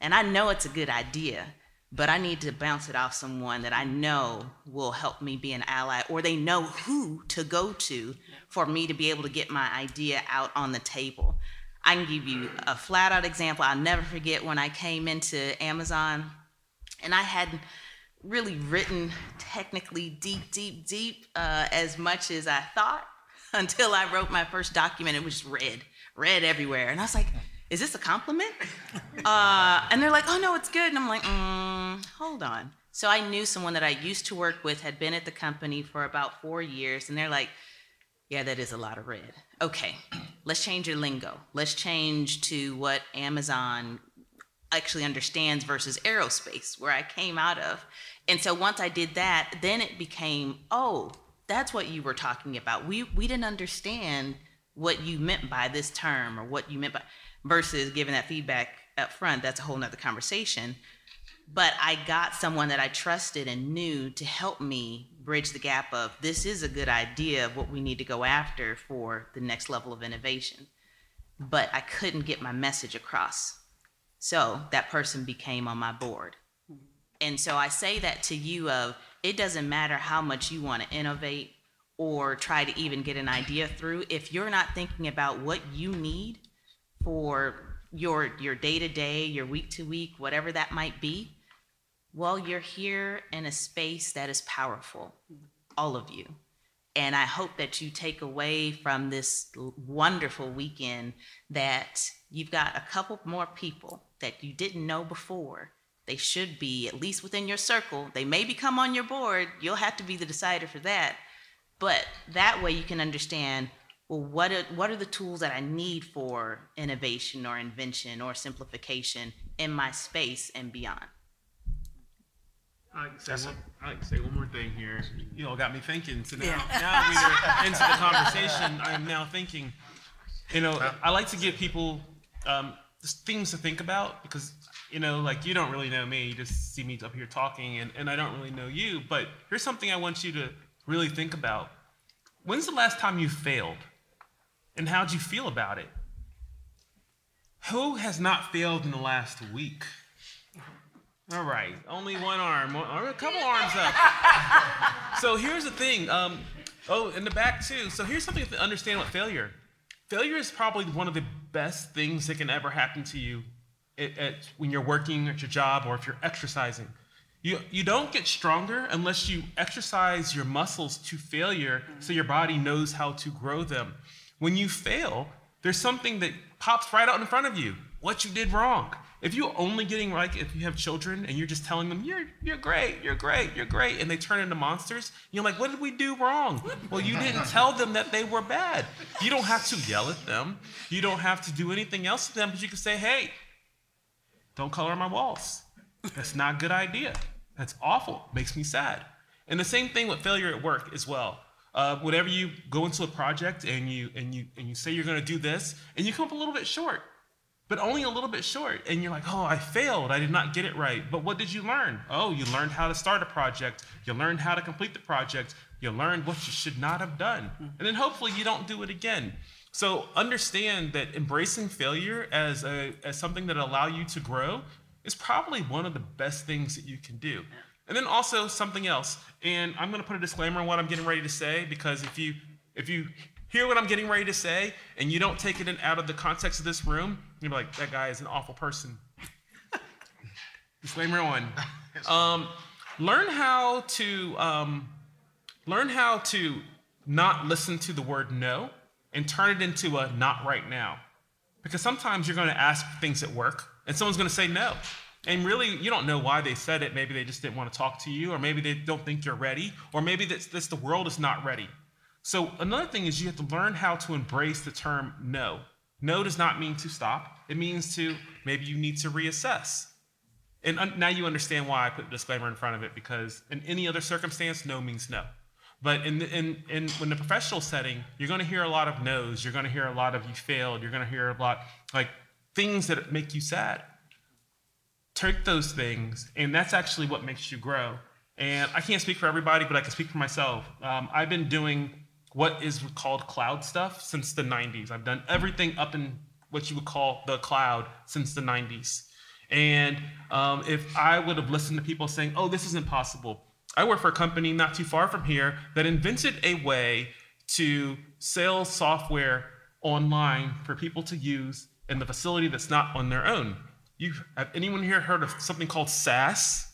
and I know it's a good idea, but I need to bounce it off someone that I know will help me be an ally, or they know who to go to for me to be able to get my idea out on the table. I can give you a flat out example. I'll never forget when I came into Amazon, and I hadn't really written technically deep as much as I thought until I wrote my first document. It was red everywhere. And I was like, is this a compliment? And they're like, oh no, it's good. And I'm like, hold on. So I knew someone that I used to work with had been at the company for about 4 years, and they're like, yeah, that is a lot of red. Okay, let's change your lingo. Let's change to what Amazon actually understands versus aerospace, where I came out of. And so once I did that, then it became, oh, that's what you were talking about. We didn't understand what you meant by this term or what you meant by... versus giving that feedback up front, that's a whole nother conversation. But I got someone that I trusted and knew to help me bridge the gap of, this is a good idea of what we need to go after for the next level of innovation. But I couldn't get my message across. So that person became on my board. And so I say that to you of, it doesn't matter how much you want to innovate or try to even get an idea through, if you're not thinking about what you need for your day-to-day, your week-to-week, whatever that might be, well, you're here in a space that is powerful, all of you. And I hope that you take away from this wonderful weekend that you've got a couple more people that you didn't know before. They should be at least within your circle. They may become on your board. You'll have to be the decider for that. But that way you can understand, well, what are the tools that I need for innovation or invention or simplification in my space and beyond? I can say one more thing here. You all got me thinking. So now we're into the conversation. I am now thinking, I like to give people just things to think about because, you don't really know me. You just see me up here talking, and I don't really know you. But here's something I want you to really think about. When's the last time you failed? And how'd you feel about it? Who has not failed in the last week? All right, only one arm, or a couple arms up. So here's the thing. In the back too. So here's something to understand about failure. Failure is probably one of the best things that can ever happen to you when you're working at your job or if you're exercising. You don't get stronger unless you exercise your muscles to failure so your body knows how to grow them. When you fail, there's something that pops right out in front of you, what you did wrong. If you're only getting, if you have children and you're just telling them, you're great, and they turn into monsters, you're like, what did we do wrong? Well, you didn't tell them that they were bad. You don't have to yell at them. You don't have to do anything else to them, but you can say, hey, don't color my walls. That's not a good idea. That's awful. Makes me sad. And the same thing with failure at work as well. Whenever you go into a project and you say you're going to do this, and you come up a little bit short, but only a little bit short, and you're like, oh, I failed. I did not get it right. But what did you learn? Oh, you learned how to start a project. You learned how to complete the project. You learned what you should not have done. And then hopefully you don't do it again. So understand that embracing failure as something that allows you to grow is probably one of the best things that you can do. And then also something else, and I'm gonna put a disclaimer on what I'm getting ready to say, because if you hear what I'm getting ready to say and you don't take it out of the context of this room, you'll be like, that guy is an awful person. Disclaimer on. Learn how to not listen to the word no and turn it into a not right now. Because sometimes you're gonna ask things at work and someone's gonna say no. And really, you don't know why they said it. Maybe they just didn't want to talk to you, or maybe they don't think you're ready, or maybe that's the world is not ready. So another thing is you have to learn how to embrace the term no. No does not mean to stop. It means to, maybe you need to reassess. And now you understand why I put a disclaimer in front of it, because in any other circumstance, no means no. But in the professional setting, you're going to hear a lot of no's. You're going to hear a lot of you failed. You're going to hear a lot, like, things that make you sad. Take those things, and that's actually what makes you grow. And I can't speak for everybody, but I can speak for myself. I've been doing what is called cloud stuff since the 90s. I've done everything up in what you would call the cloud since the 90s. And if I would have listened to people saying, oh, this is impossible. I work for a company not too far from here that invented a way to sell software online for people to use in the facility that's not on their own. Have anyone here heard of something called SaaS?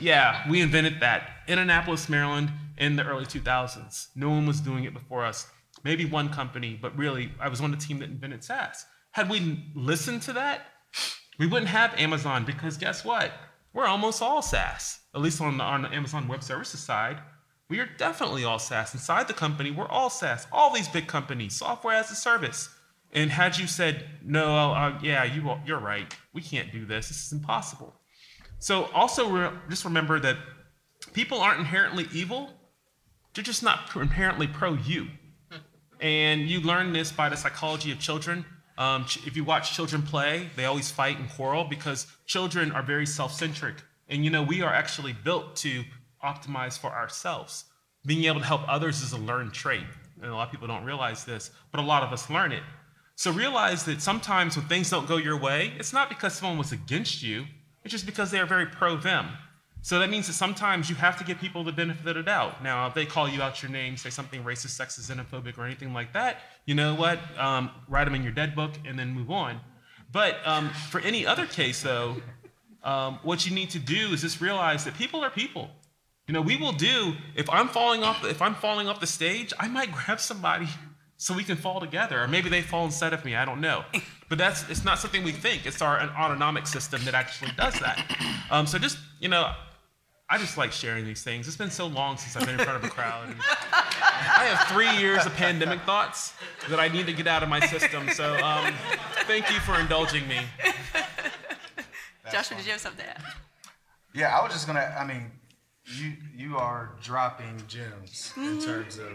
Yeah, we invented that in Annapolis, Maryland in the early 2000s. No one was doing it before us. Maybe one company, but really, I was on the team that invented SaaS. Had we listened to that, we wouldn't have Amazon, because guess what? We're almost all SaaS, at least on the Amazon Web Services side. We are definitely all SaaS. Inside the company, we're all SaaS. All these big companies, software as a service. And had you said, no, you're right. We can't do this. This is impossible. So also just remember that people aren't inherently evil. They're just not inherently pro-you. And you learn this by the psychology of children. If you watch children play, they always fight and quarrel because children are very self-centric. And we are actually built to optimize for ourselves. Being able to help others is a learned trait. And a lot of people don't realize this, but a lot of us learn it. So realize that sometimes when things don't go your way, it's not because someone was against you. It's just because they are very pro-them. So that means that sometimes you have to give people the benefit of the doubt. Now, if they call you out your name, say something racist, sexist, xenophobic, or anything like that, you know what? Write them in your dead book and then move on. But for any other case, though, what you need to do is just realize that people are people. We will do. If I'm falling off the stage, I might grab somebody so we can fall together, or maybe they fall instead of me, I don't know. But it's not something we think, it's our autonomic system that actually does that. So just, I just like sharing these things. It's been so long since I've been in front of a crowd. And I have 3 years of pandemic thoughts that I need to get out of my system, so thank you for indulging me. That's Joshua, funny. Did you have something to add? Yeah, I was just gonna, you are dropping gems in terms of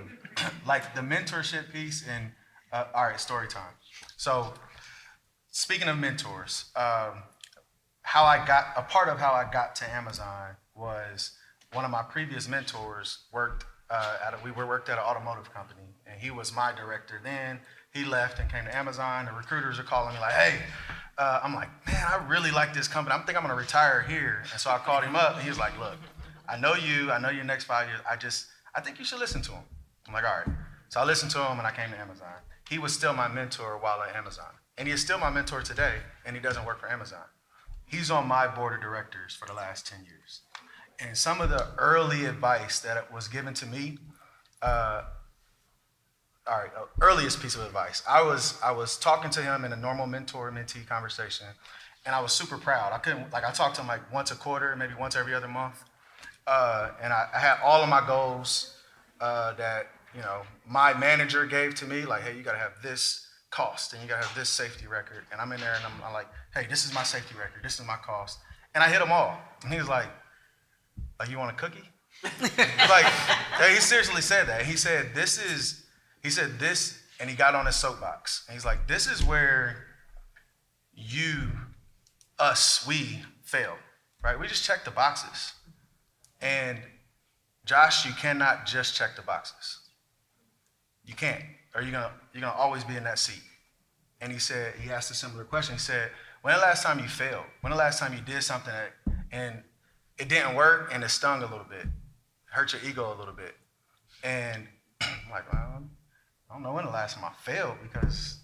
like the mentorship piece and all right, story time. So speaking of mentors, a part of how I got to Amazon was one of my previous mentors worked at an automotive company, and he was my director then. He left and came to Amazon. The recruiters are calling me like, hey, I'm like, man, I really like this company. I think I'm gonna retire here. And so I called him up and he was like, look, I know your next 5 years. I think you should listen to him. I'm like, all right. So I listened to him and I came to Amazon. He was still my mentor while at Amazon. And he is still my mentor today, and he doesn't work for Amazon. He's on my board of directors for the last 10 years. And some of the early advice that was given to me, earliest piece of advice. I was talking to him in a normal mentor-mentee conversation, and I was super proud. I talked to him like once a quarter, maybe once every other month. And I had all of my goals that my manager gave to me, like, hey, you gotta have this cost and you gotta have this safety record. And I'm in there and I'm like, hey, this is my safety record, this is my cost. And I hit them all. And he was like, oh, you want a cookie? He seriously said that. He said this, and he got on his soapbox. And he's like, this is where we fail, right? We just check the boxes. And Josh, you cannot just check the boxes. You can't, or you're gonna always be in that seat. And he asked a similar question. He said, when the last time you failed? When the last time you did something and it didn't work and it stung a little bit, hurt your ego a little bit? And I'm like, well, I don't know when the last time I failed, because,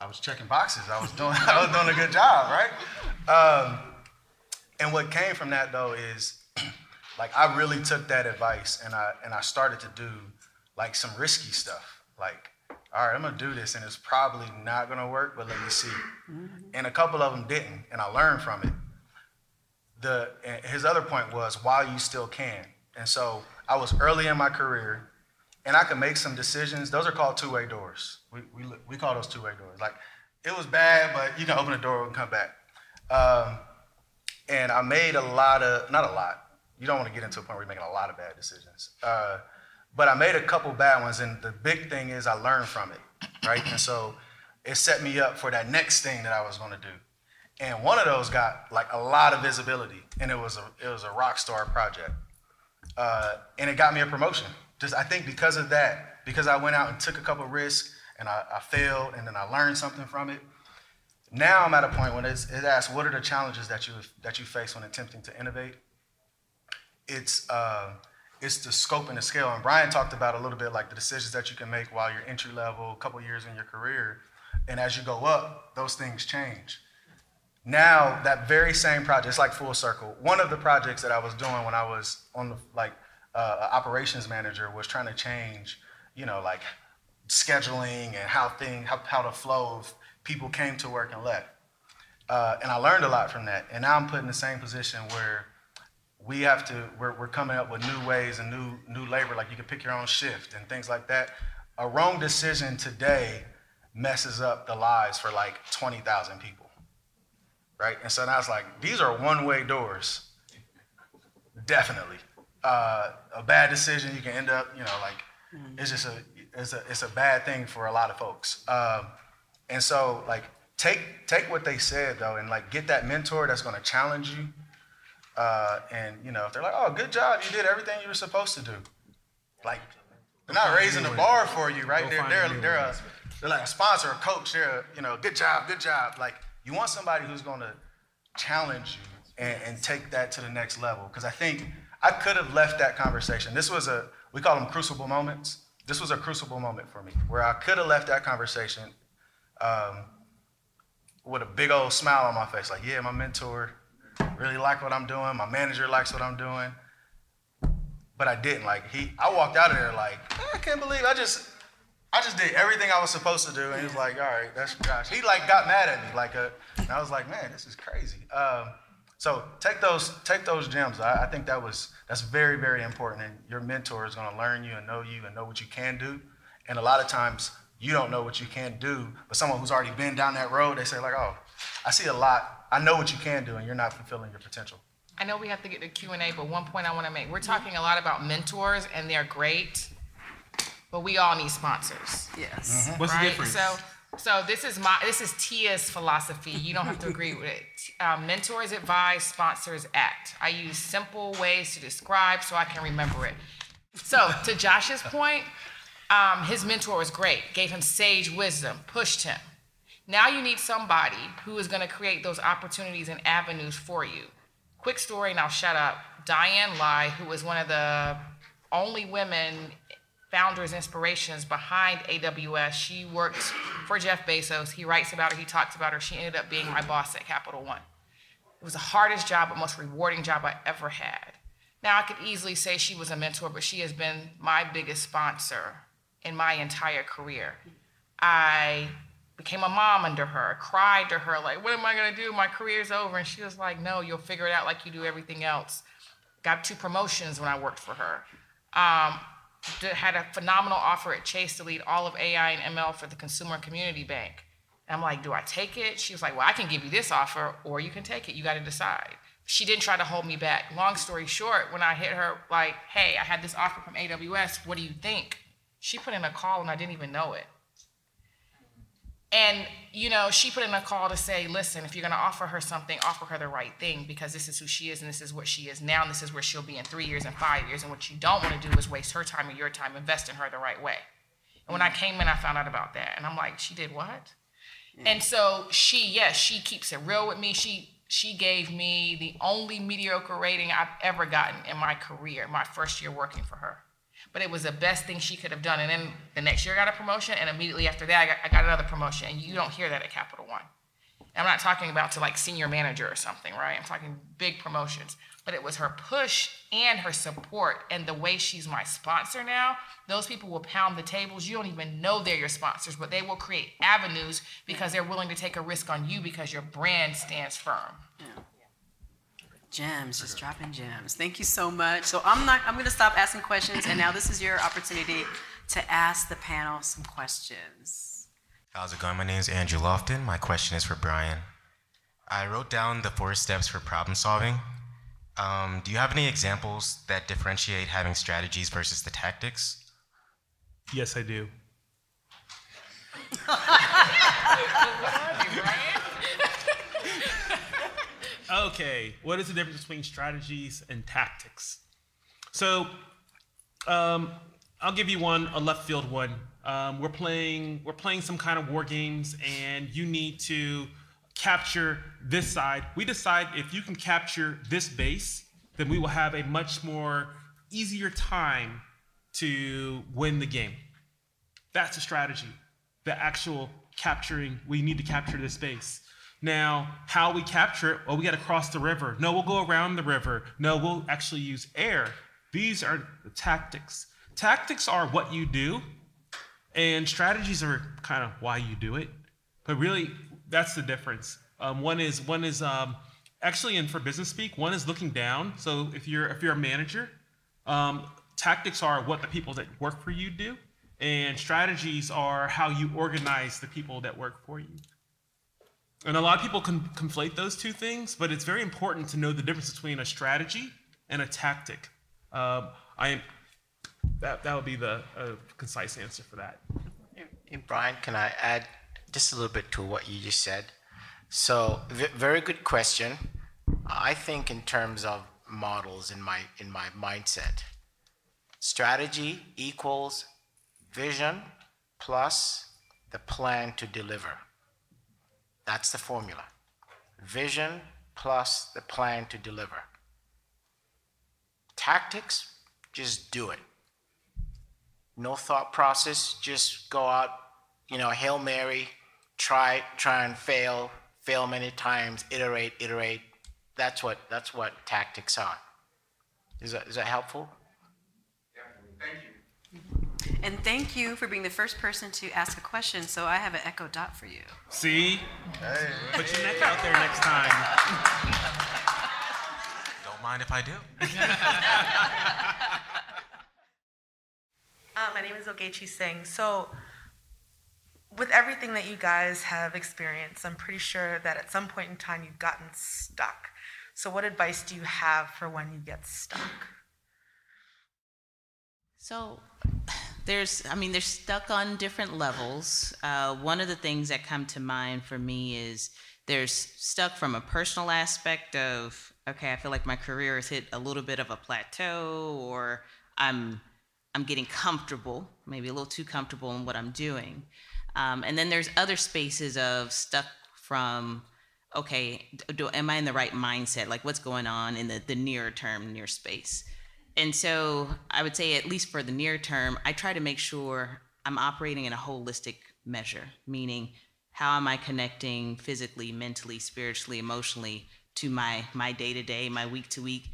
I was checking boxes. I was doing a good job, right? And what came from that, though, is like I really took that advice and I started to do like some risky stuff. Like all right, I'm gonna do this and it's probably not gonna work, but let me see. And a couple of them didn't, and I learned from it. His other point was, while you still can. And so I was early in my career and I could make some decisions. Those are called two-way doors. We call those two-way doors. Like, it was bad, but you can open the door and come back. And I made not a lot. You don't want to get into a point where you're making a lot of bad decisions. But I made a couple bad ones, and the big thing is I learned from it, right? And so it set me up for that next thing that I was going to do. And one of those got like a lot of visibility, and it was a rock star project. And it got me a promotion. Just, I think because of that, because I went out and took a couple risks, and I failed, and then I learned something from it. Now I'm at a point when it asks, what are the challenges that you face when attempting to innovate? It's the scope and the scale. And Brian talked about a little bit like the decisions that you can make while you're entry level, a couple years in your career. And as you go up, those things change. Now that very same project, it's like full circle. One of the projects that I was doing when I was on the operations manager was trying to change, scheduling and how the flow of people came to work and left. And I learned a lot from that. And now I'm put in the same position where we're coming up with new ways and new labor, like you can pick your own shift and things like that. A wrong decision today messes up the lives for like 20,000 people, right? And so now it's like, these are one-way doors, definitely. A bad decision, you can end up, it's just it's a bad thing for a lot of folks. And so, take what they said, though, and, get that mentor that's going to challenge you. If they're like, oh, good job, you did everything you were supposed to do. They're not raising the bar for you, right? They're like a sponsor, a coach. They're, good job. You want somebody who's going to challenge you and take that to the next level. Because I think I could have left that conversation. This was we call them crucible moments. This was a crucible moment for me where I could have left that conversation with a big old smile on my face, like, yeah, my mentor really liked what I'm doing, my manager likes what I'm doing, but I didn't. I walked out of there like, I can't believe I just did everything I was supposed to do, and he was like, all right, that's Josh. He got mad at me, and I was like, man, this is crazy. So take those gems. I think that's very, very important, and your mentor is going to learn you and know what you can do, and a lot of times you don't know what you can do, but someone who's already been down that road, they say oh, I see a lot. I know what you can do, and you're not fulfilling your potential. I know we have to get to Q&A, but one point I want to make. We're talking a lot about mentors, and they're great, but we all need sponsors. Yes. Mm-hmm. What's the difference? So this is Tia's philosophy. You don't have to agree with it. Mentors advise, sponsors act. I use simple ways to describe so I can remember it. So to Josh's point, his mentor was great, gave him sage wisdom, pushed him. Now you need somebody who is going to create those opportunities and avenues for you. Quick story, and I'll shut up. Diane Lai, who was one of the only women founders, inspirations behind AWS, she worked for Jeff Bezos. He writes about her, he talks about her. She ended up being my boss at Capital One. It was the hardest job, but most rewarding job I ever had. Now I could easily say she was a mentor, but she has been my biggest sponsor in my entire career. I became a mom under her, cried to her, what am I gonna do? My career's over. And she was like, no, you'll figure it out like you do everything else. Got 2 promotions when I worked for her. Had a phenomenal offer at Chase to lead all of AI and ML for the Consumer Community Bank. And I'm like, do I take it? She was like, well, I can give you this offer or you can take it, you gotta decide. She didn't try to hold me back. Long story short, when I hit her, hey, I had this offer from AWS, what do you think? She put in a call and I didn't even know it. And, she put in a call to say, listen, if you're gonna offer her something, offer her the right thing, because this is who she is and this is what she is now and this is where she'll be in 3 years and 5 years. And what you don't wanna do is waste her time or your time, invest in her the right way. And when I came in, I found out about that. And I'm like, she did what? Yeah. And so she keeps it real with me. She gave me the only mediocre rating I've ever gotten in my career, my first year working for her. But it was the best thing she could have done. And then the next year I got a promotion, and immediately after that I got another promotion. And you don't hear that at Capital One. I'm not talking about to like senior manager or something, right? I'm talking big promotions. But it was her push and her support and the way she's my sponsor now. Those people will pound the tables. You don't even know they're your sponsors, but they will create avenues because they're willing to take a risk on you because your brand stands firm. Yeah. Gems, just dropping gems. Thank you so much. So I'm going to stop asking questions, and now this is your opportunity to ask the panel some questions. How's it going? My name is Andrew Lofton. My question is for Brian. I wrote down the 4 steps for problem solving. Do you have any examples that differentiate having strategies versus the tactics? Yes, I do. Okay, what is the difference between strategies and tactics? So, I'll give you one, a left field one. We're playing some kind of war games, and you need to capture this side. We decide if you can capture this base, then we will have a much more easier time to win the game. That's a strategy. The actual capturing, we need to capture this base. Now, how we capture it, well, we got to cross the river. No, we'll go around the river. No, we'll actually use air. These are the tactics. Tactics are what you do, and strategies are kind of why you do it. But really, that's the difference. One is actually, and for business speak, one is looking down. So if you're a manager, tactics are what the people that work for you do, and strategies are how you organize the people that work for you. And a lot of people conflate those two things, but it's very important to know the difference between a strategy and a tactic. That would be the concise answer for that. And Brian, can I add just a little bit to what you just said? So very good question. I think in terms of models in my mindset, strategy equals vision plus the plan to deliver. That's the formula. Vision plus the plan to deliver. Tactics, just do it. No thought process, just go out, Hail Mary, try and fail many times, iterate. That's what tactics are. Is that helpful? Yeah, thank you. And thank you for being the first person to ask a question, so I have an Echo Dot for you. See? Hey. Put your neck out there next time. Don't mind if I do. My name is Ogechi Singh. So with everything that you guys have experienced, I'm pretty sure that at some point in time you've gotten stuck. So what advice do you have for when you get stuck? So they're stuck on different levels. One of the things that come to mind for me is they're stuck from a personal aspect of, okay, I feel like my career has hit a little bit of a plateau, or I'm getting comfortable, maybe a little too comfortable in what I'm doing. And then there's other spaces of stuck from, okay, am I in the right mindset? Like what's going on in the near term, near space? And so I would say, at least for the near term, I try to make sure I'm operating in a holistic measure, meaning how am I connecting physically, mentally, spiritually, emotionally to my day-to-day, my week-to-week.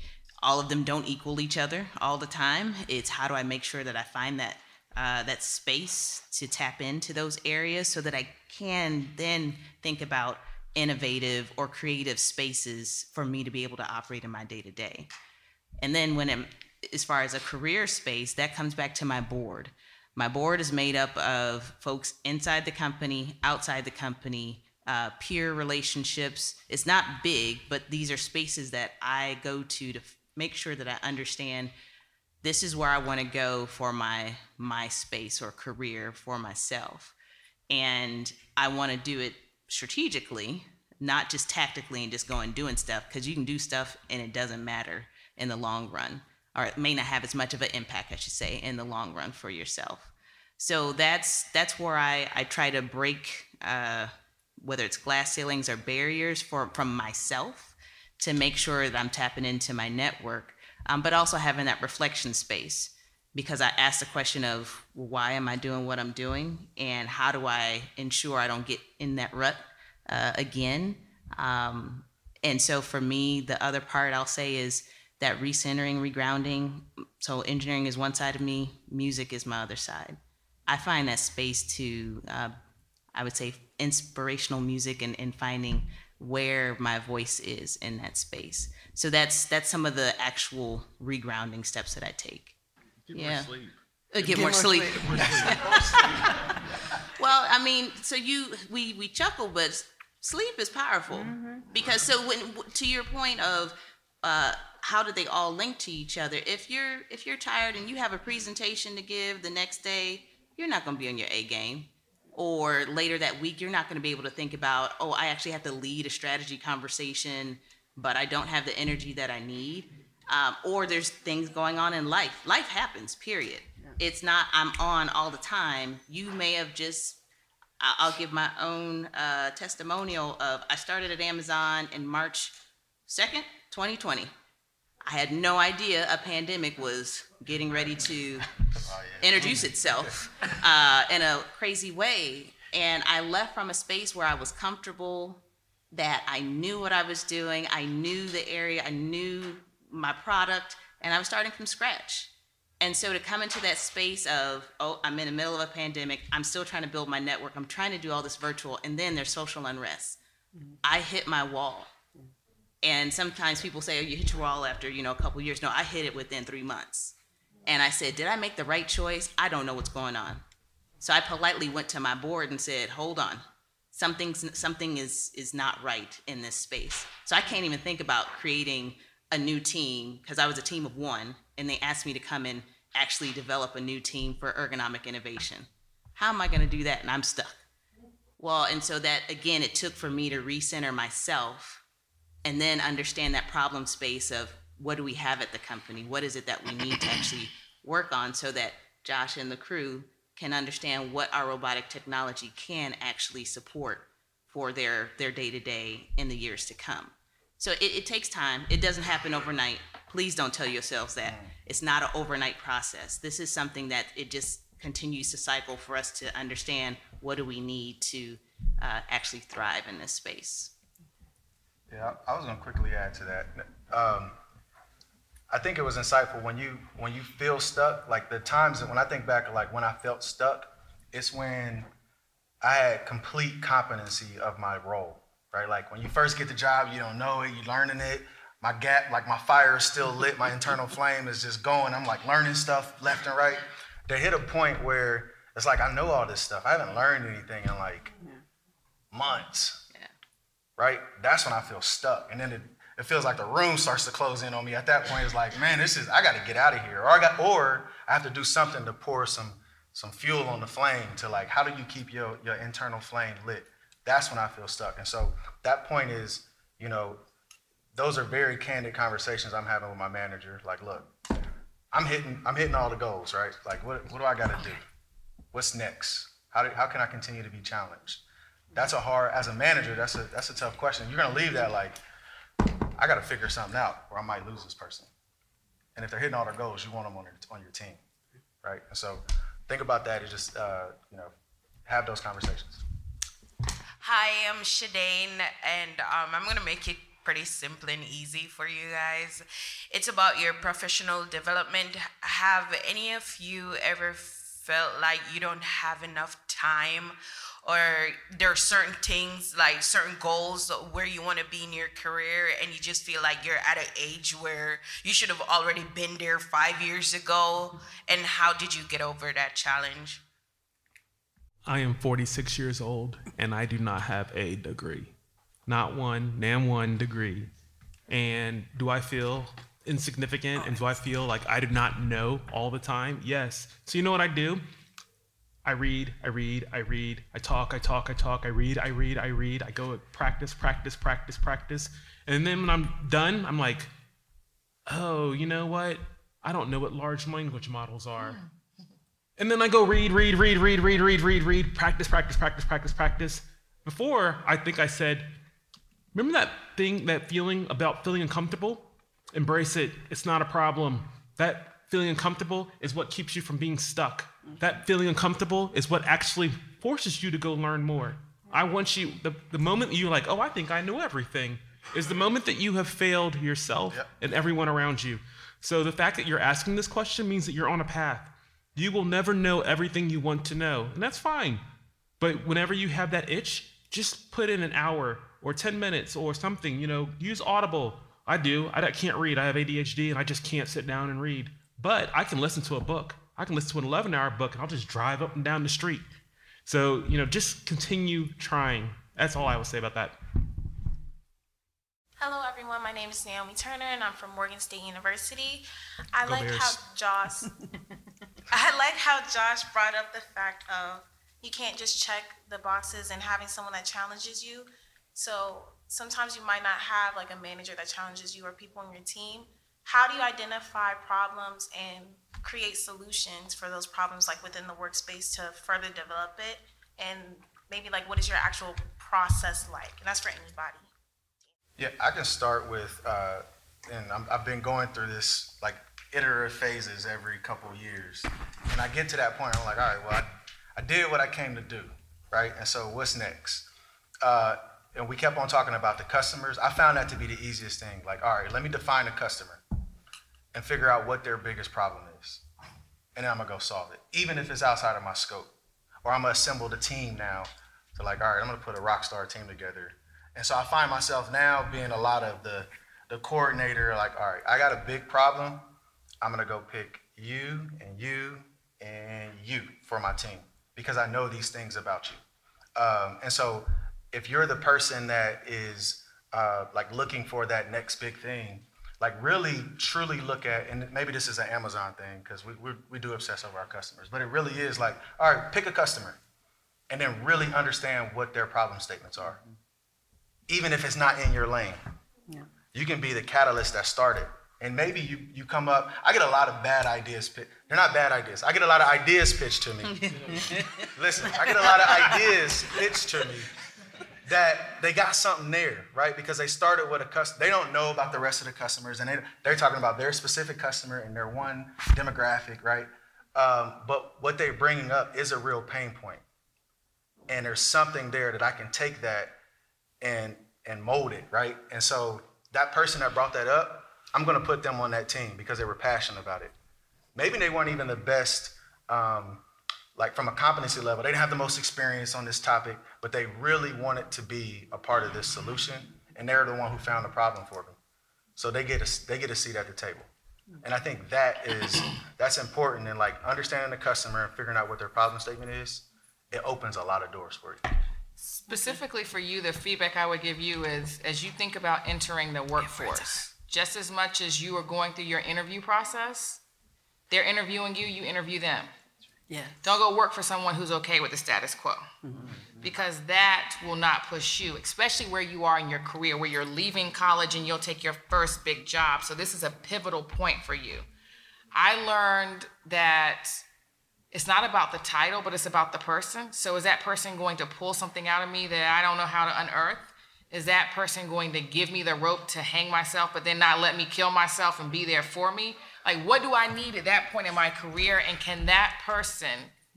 All of them don't equal each other all the time. It's how do I make sure that I find that that space to tap into those areas so that I can then think about innovative or creative spaces for me to be able to operate in my day-to-day. And then when as far as a career space, that comes back to my board. My board is made up of folks inside the company, outside the company, peer relationships. It's not big, but these are spaces that I go to make sure that I understand this is where I want to go for my space or career for myself. And I want to do it strategically, not just tactically and just going doing stuff, because you can do stuff and it doesn't matter in the long run, or it may not have as much of an impact, I should say, in the long run for yourself. So that's where I try to break, whether it's glass ceilings or barriers from myself, to make sure that I'm tapping into my network, but also having that reflection space, because I ask the question of why am I doing what I'm doing, and how do I ensure I don't get in that rut again. And so for me, the other part I'll say is that recentering, regrounding. So engineering is one side of me, music is my other side. I find that space to, I would say, inspirational music and finding where my voice is in that space. So that's some of the actual regrounding steps that I take. Get more sleep. Well, I mean, so we chuckle, but sleep is powerful. Mm-hmm. Because so when, to your point of how do they all link to each other? If you're tired and you have a presentation to give the next day, you're not going to be on your A game. Or later that week, you're not going to be able to think about, oh, I actually have to lead a strategy conversation, but I don't have the energy that I need. Or there's things going on in life. Life happens, period. It's not I'm on all the time. You may have just, I'll give my own testimonial of, I started at Amazon in March 2nd, 2020. I had no idea a pandemic was getting ready to introduce itself in a crazy way. And I left from a space where I was comfortable, that I knew what I was doing, I knew the area, I knew my product, and I was starting from scratch. And so to come into that space of, oh, I'm in the middle of a pandemic, I'm still trying to build my network, I'm trying to do all this virtual, and then there's social unrest. I hit my wall. And sometimes people say, oh, you hit your wall after, a couple years. No, I hit it within 3 months. And I said, did I make the right choice? I don't know what's going on. So I politely went to my board and said, hold on, something is not right in this space. So I can't even think about creating a new team, because I was a team of one, and they asked me to come and actually develop a new team for ergonomic innovation. How am I going to do that? And I'm stuck. Well, and so that, again, it took for me to recenter myself and then understand that problem space of what do we have at the company? What is it that we need to actually work on so that Josh and the crew can understand what our robotic technology can actually support for their day-to-day in the years to come. So it takes time. It doesn't happen overnight. Please don't tell yourselves that. It's not an overnight process. This is something that it just continues to cycle for us to understand what do we need to actually thrive in this space. Yeah, I was going to quickly add to that. I think it was insightful when you feel stuck, like the times that when I think back, like when I felt stuck, it's when I had complete competency of my role, right? Like when you first get the job, you don't know it, you're learning it. My gap, like my fire is still lit, my internal flame is just going. I'm like learning stuff left and right. They hit a point where it's like, I know all this stuff. I haven't learned anything in like months. Right? That's when I feel stuck. And then it feels like the room starts to close in on me. At that point, it's like, man, I got to get out of here. Or I have to do something to pour some fuel on the flame to like, how do you keep your internal flame lit? That's when I feel stuck. And so that point is, those are very candid conversations I'm having with my manager. Like, look, I'm hitting all the goals, right? Like, what do I got to do? What's next? How can I continue to be challenged? That's a hard, as a manager, that's a tough question. You're going to leave that like, I got to figure something out or I might lose this person. And if they're hitting all their goals, you want them on your team, right? And so think about that and just, have those conversations. Hi, I'm Shadane, and I'm going to make it pretty simple and easy for you guys. It's about your professional development. Have any of you ever felt like you don't have enough time, or there are certain things, like certain goals where you want to be in your career and you just feel like you're at an age where you should have already been there 5 years ago? And how did you get over that challenge? I am 46 years old and I do not have a degree. Not one, damn one degree. And do I feel insignificant? And do I feel like I do not know all the time? Yes. So you know what I do? I read, I talk, I read, I go at practice. And then when I'm done, I'm like, oh, you know what? I don't know what large language models are. And then I go read, practice. Before, I think I said, remember that feeling about feeling uncomfortable? Embrace it, it's not a problem. That feeling uncomfortable is what keeps you from being stuck. That feeling uncomfortable is what actually forces you to go learn more. I want you, the moment you're like, oh, I think I know everything, is the moment that you have failed yourself and everyone around you. So the fact that you're asking this question means that you're on a path. You will never know everything you want to know, and that's fine. But whenever you have that itch, just put in an hour or 10 minutes or something, you know, use Audible. I do. I can't read. I have ADHD, and I just can't sit down and read. But I can listen to a book. I can listen to an 11-hour book, and I'll just drive up and down the street. So, you know, just continue trying. That's all I will say about that. Hello, everyone. My name is Naomi Turner, and I'm from Morgan State University. I like how Josh brought up the fact of you can't just check the boxes and having someone that challenges you. So sometimes you might not have like a manager that challenges you or people on your team. How do you identify problems and create solutions for those problems, like within the workspace, to further develop it? And maybe like, what is your actual process like? And that's for anybody. Yeah, I can start with, and I've been going through this like iterative phases every couple of years. And I get to that point, I'm like, all right, well, I did what I came to do, right? And so what's next? And we kept on talking about the customers. I found that to be the easiest thing. Like, all right, let me define a customer and figure out what their biggest problem is. And then I'm gonna go solve it, even if it's outside of my scope. Or I'm gonna assemble the team now. So like, all right, I'm gonna put a rock star team together. And so I find myself now being a lot of the coordinator, like, all right, I got a big problem. I'm gonna go pick you and you and you for my team because I know these things about you. And so if you're the person that is like looking for that next big thing, like really truly look at, and maybe this is an Amazon thing because we do obsess over our customers, but it really is like, all right, pick a customer and then really understand what their problem statements are. Even if it's not in your lane, you can be the catalyst that started. And maybe you come up, I get a lot of bad ideas. They're not bad ideas. I get a lot of ideas pitched to me. Listen, I get a lot of ideas pitched to me that they got something there, right? Because they started with a customer. They don't know about the rest of the customers, and they're talking about their specific customer and their one demographic, right? But what they're bringing up is a real pain point. And there's something there that I can take that and mold it, right? And so that person that brought that up, I'm gonna put them on that team because they were passionate about it. Maybe they weren't even the best, like from a competency level, they didn't have the most experience on this topic, but they really wanted to be a part of this solution, and they're the one who found the problem for them. So they get a seat at the table. And I think that's important, and like understanding the customer and figuring out what their problem statement is, it opens a lot of doors for you. Specifically for you, the feedback I would give you is, as you think about entering the workforce, just as much as you are going through your interview process, they're interviewing you, you interview them. Yeah. Don't go work for someone who's okay with the status quo, because that will not push you, especially where you are in your career, where you're leaving college and you'll take your first big job. So this is a pivotal point for you. I learned that it's not about the title, but it's about the person. So is that person going to pull something out of me that I don't know how to unearth? Is that person going to give me the rope to hang myself, but then not let me kill myself and be there for me? Like, what do I need at that point in my career? And can that person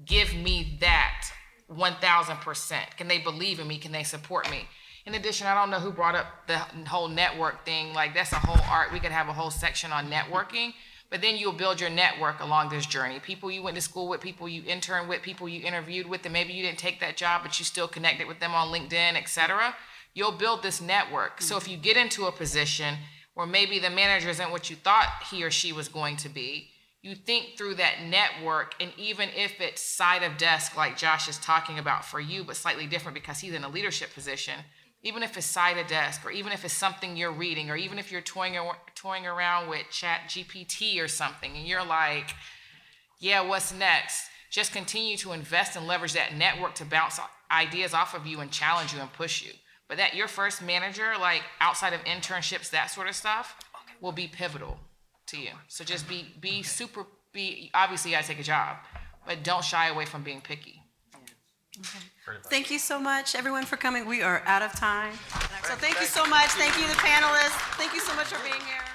give me that 1,000%? Can they believe in me? Can they support me? In addition, I don't know who brought up the whole network thing. Like, that's a whole art. We could have a whole section on networking. But then you'll build your network along this journey. People you went to school with, people you interned with, people you interviewed with, and maybe you didn't take that job, but you still connected with them on LinkedIn, et cetera. You'll build this network. So if you get into a position or maybe the manager isn't what you thought he or she was going to be, you think through that network, and even if it's side of desk, like Josh is talking about for you, but slightly different because he's in a leadership position, even if it's side of desk, or even if it's something you're reading, or even if you're toying around with ChatGPT or something, and you're like, yeah, what's next? Just continue to invest and leverage that network to bounce ideas off of you and challenge you and push you. But that your first manager, like outside of internships, that sort of stuff, will be pivotal to you. So just be obviously you gotta take a job, but don't shy away from being picky. Okay. Thank you so much, everyone, for coming. We are out of time. So thank you so much. Thank you, the panelists. Thank you so much for being here.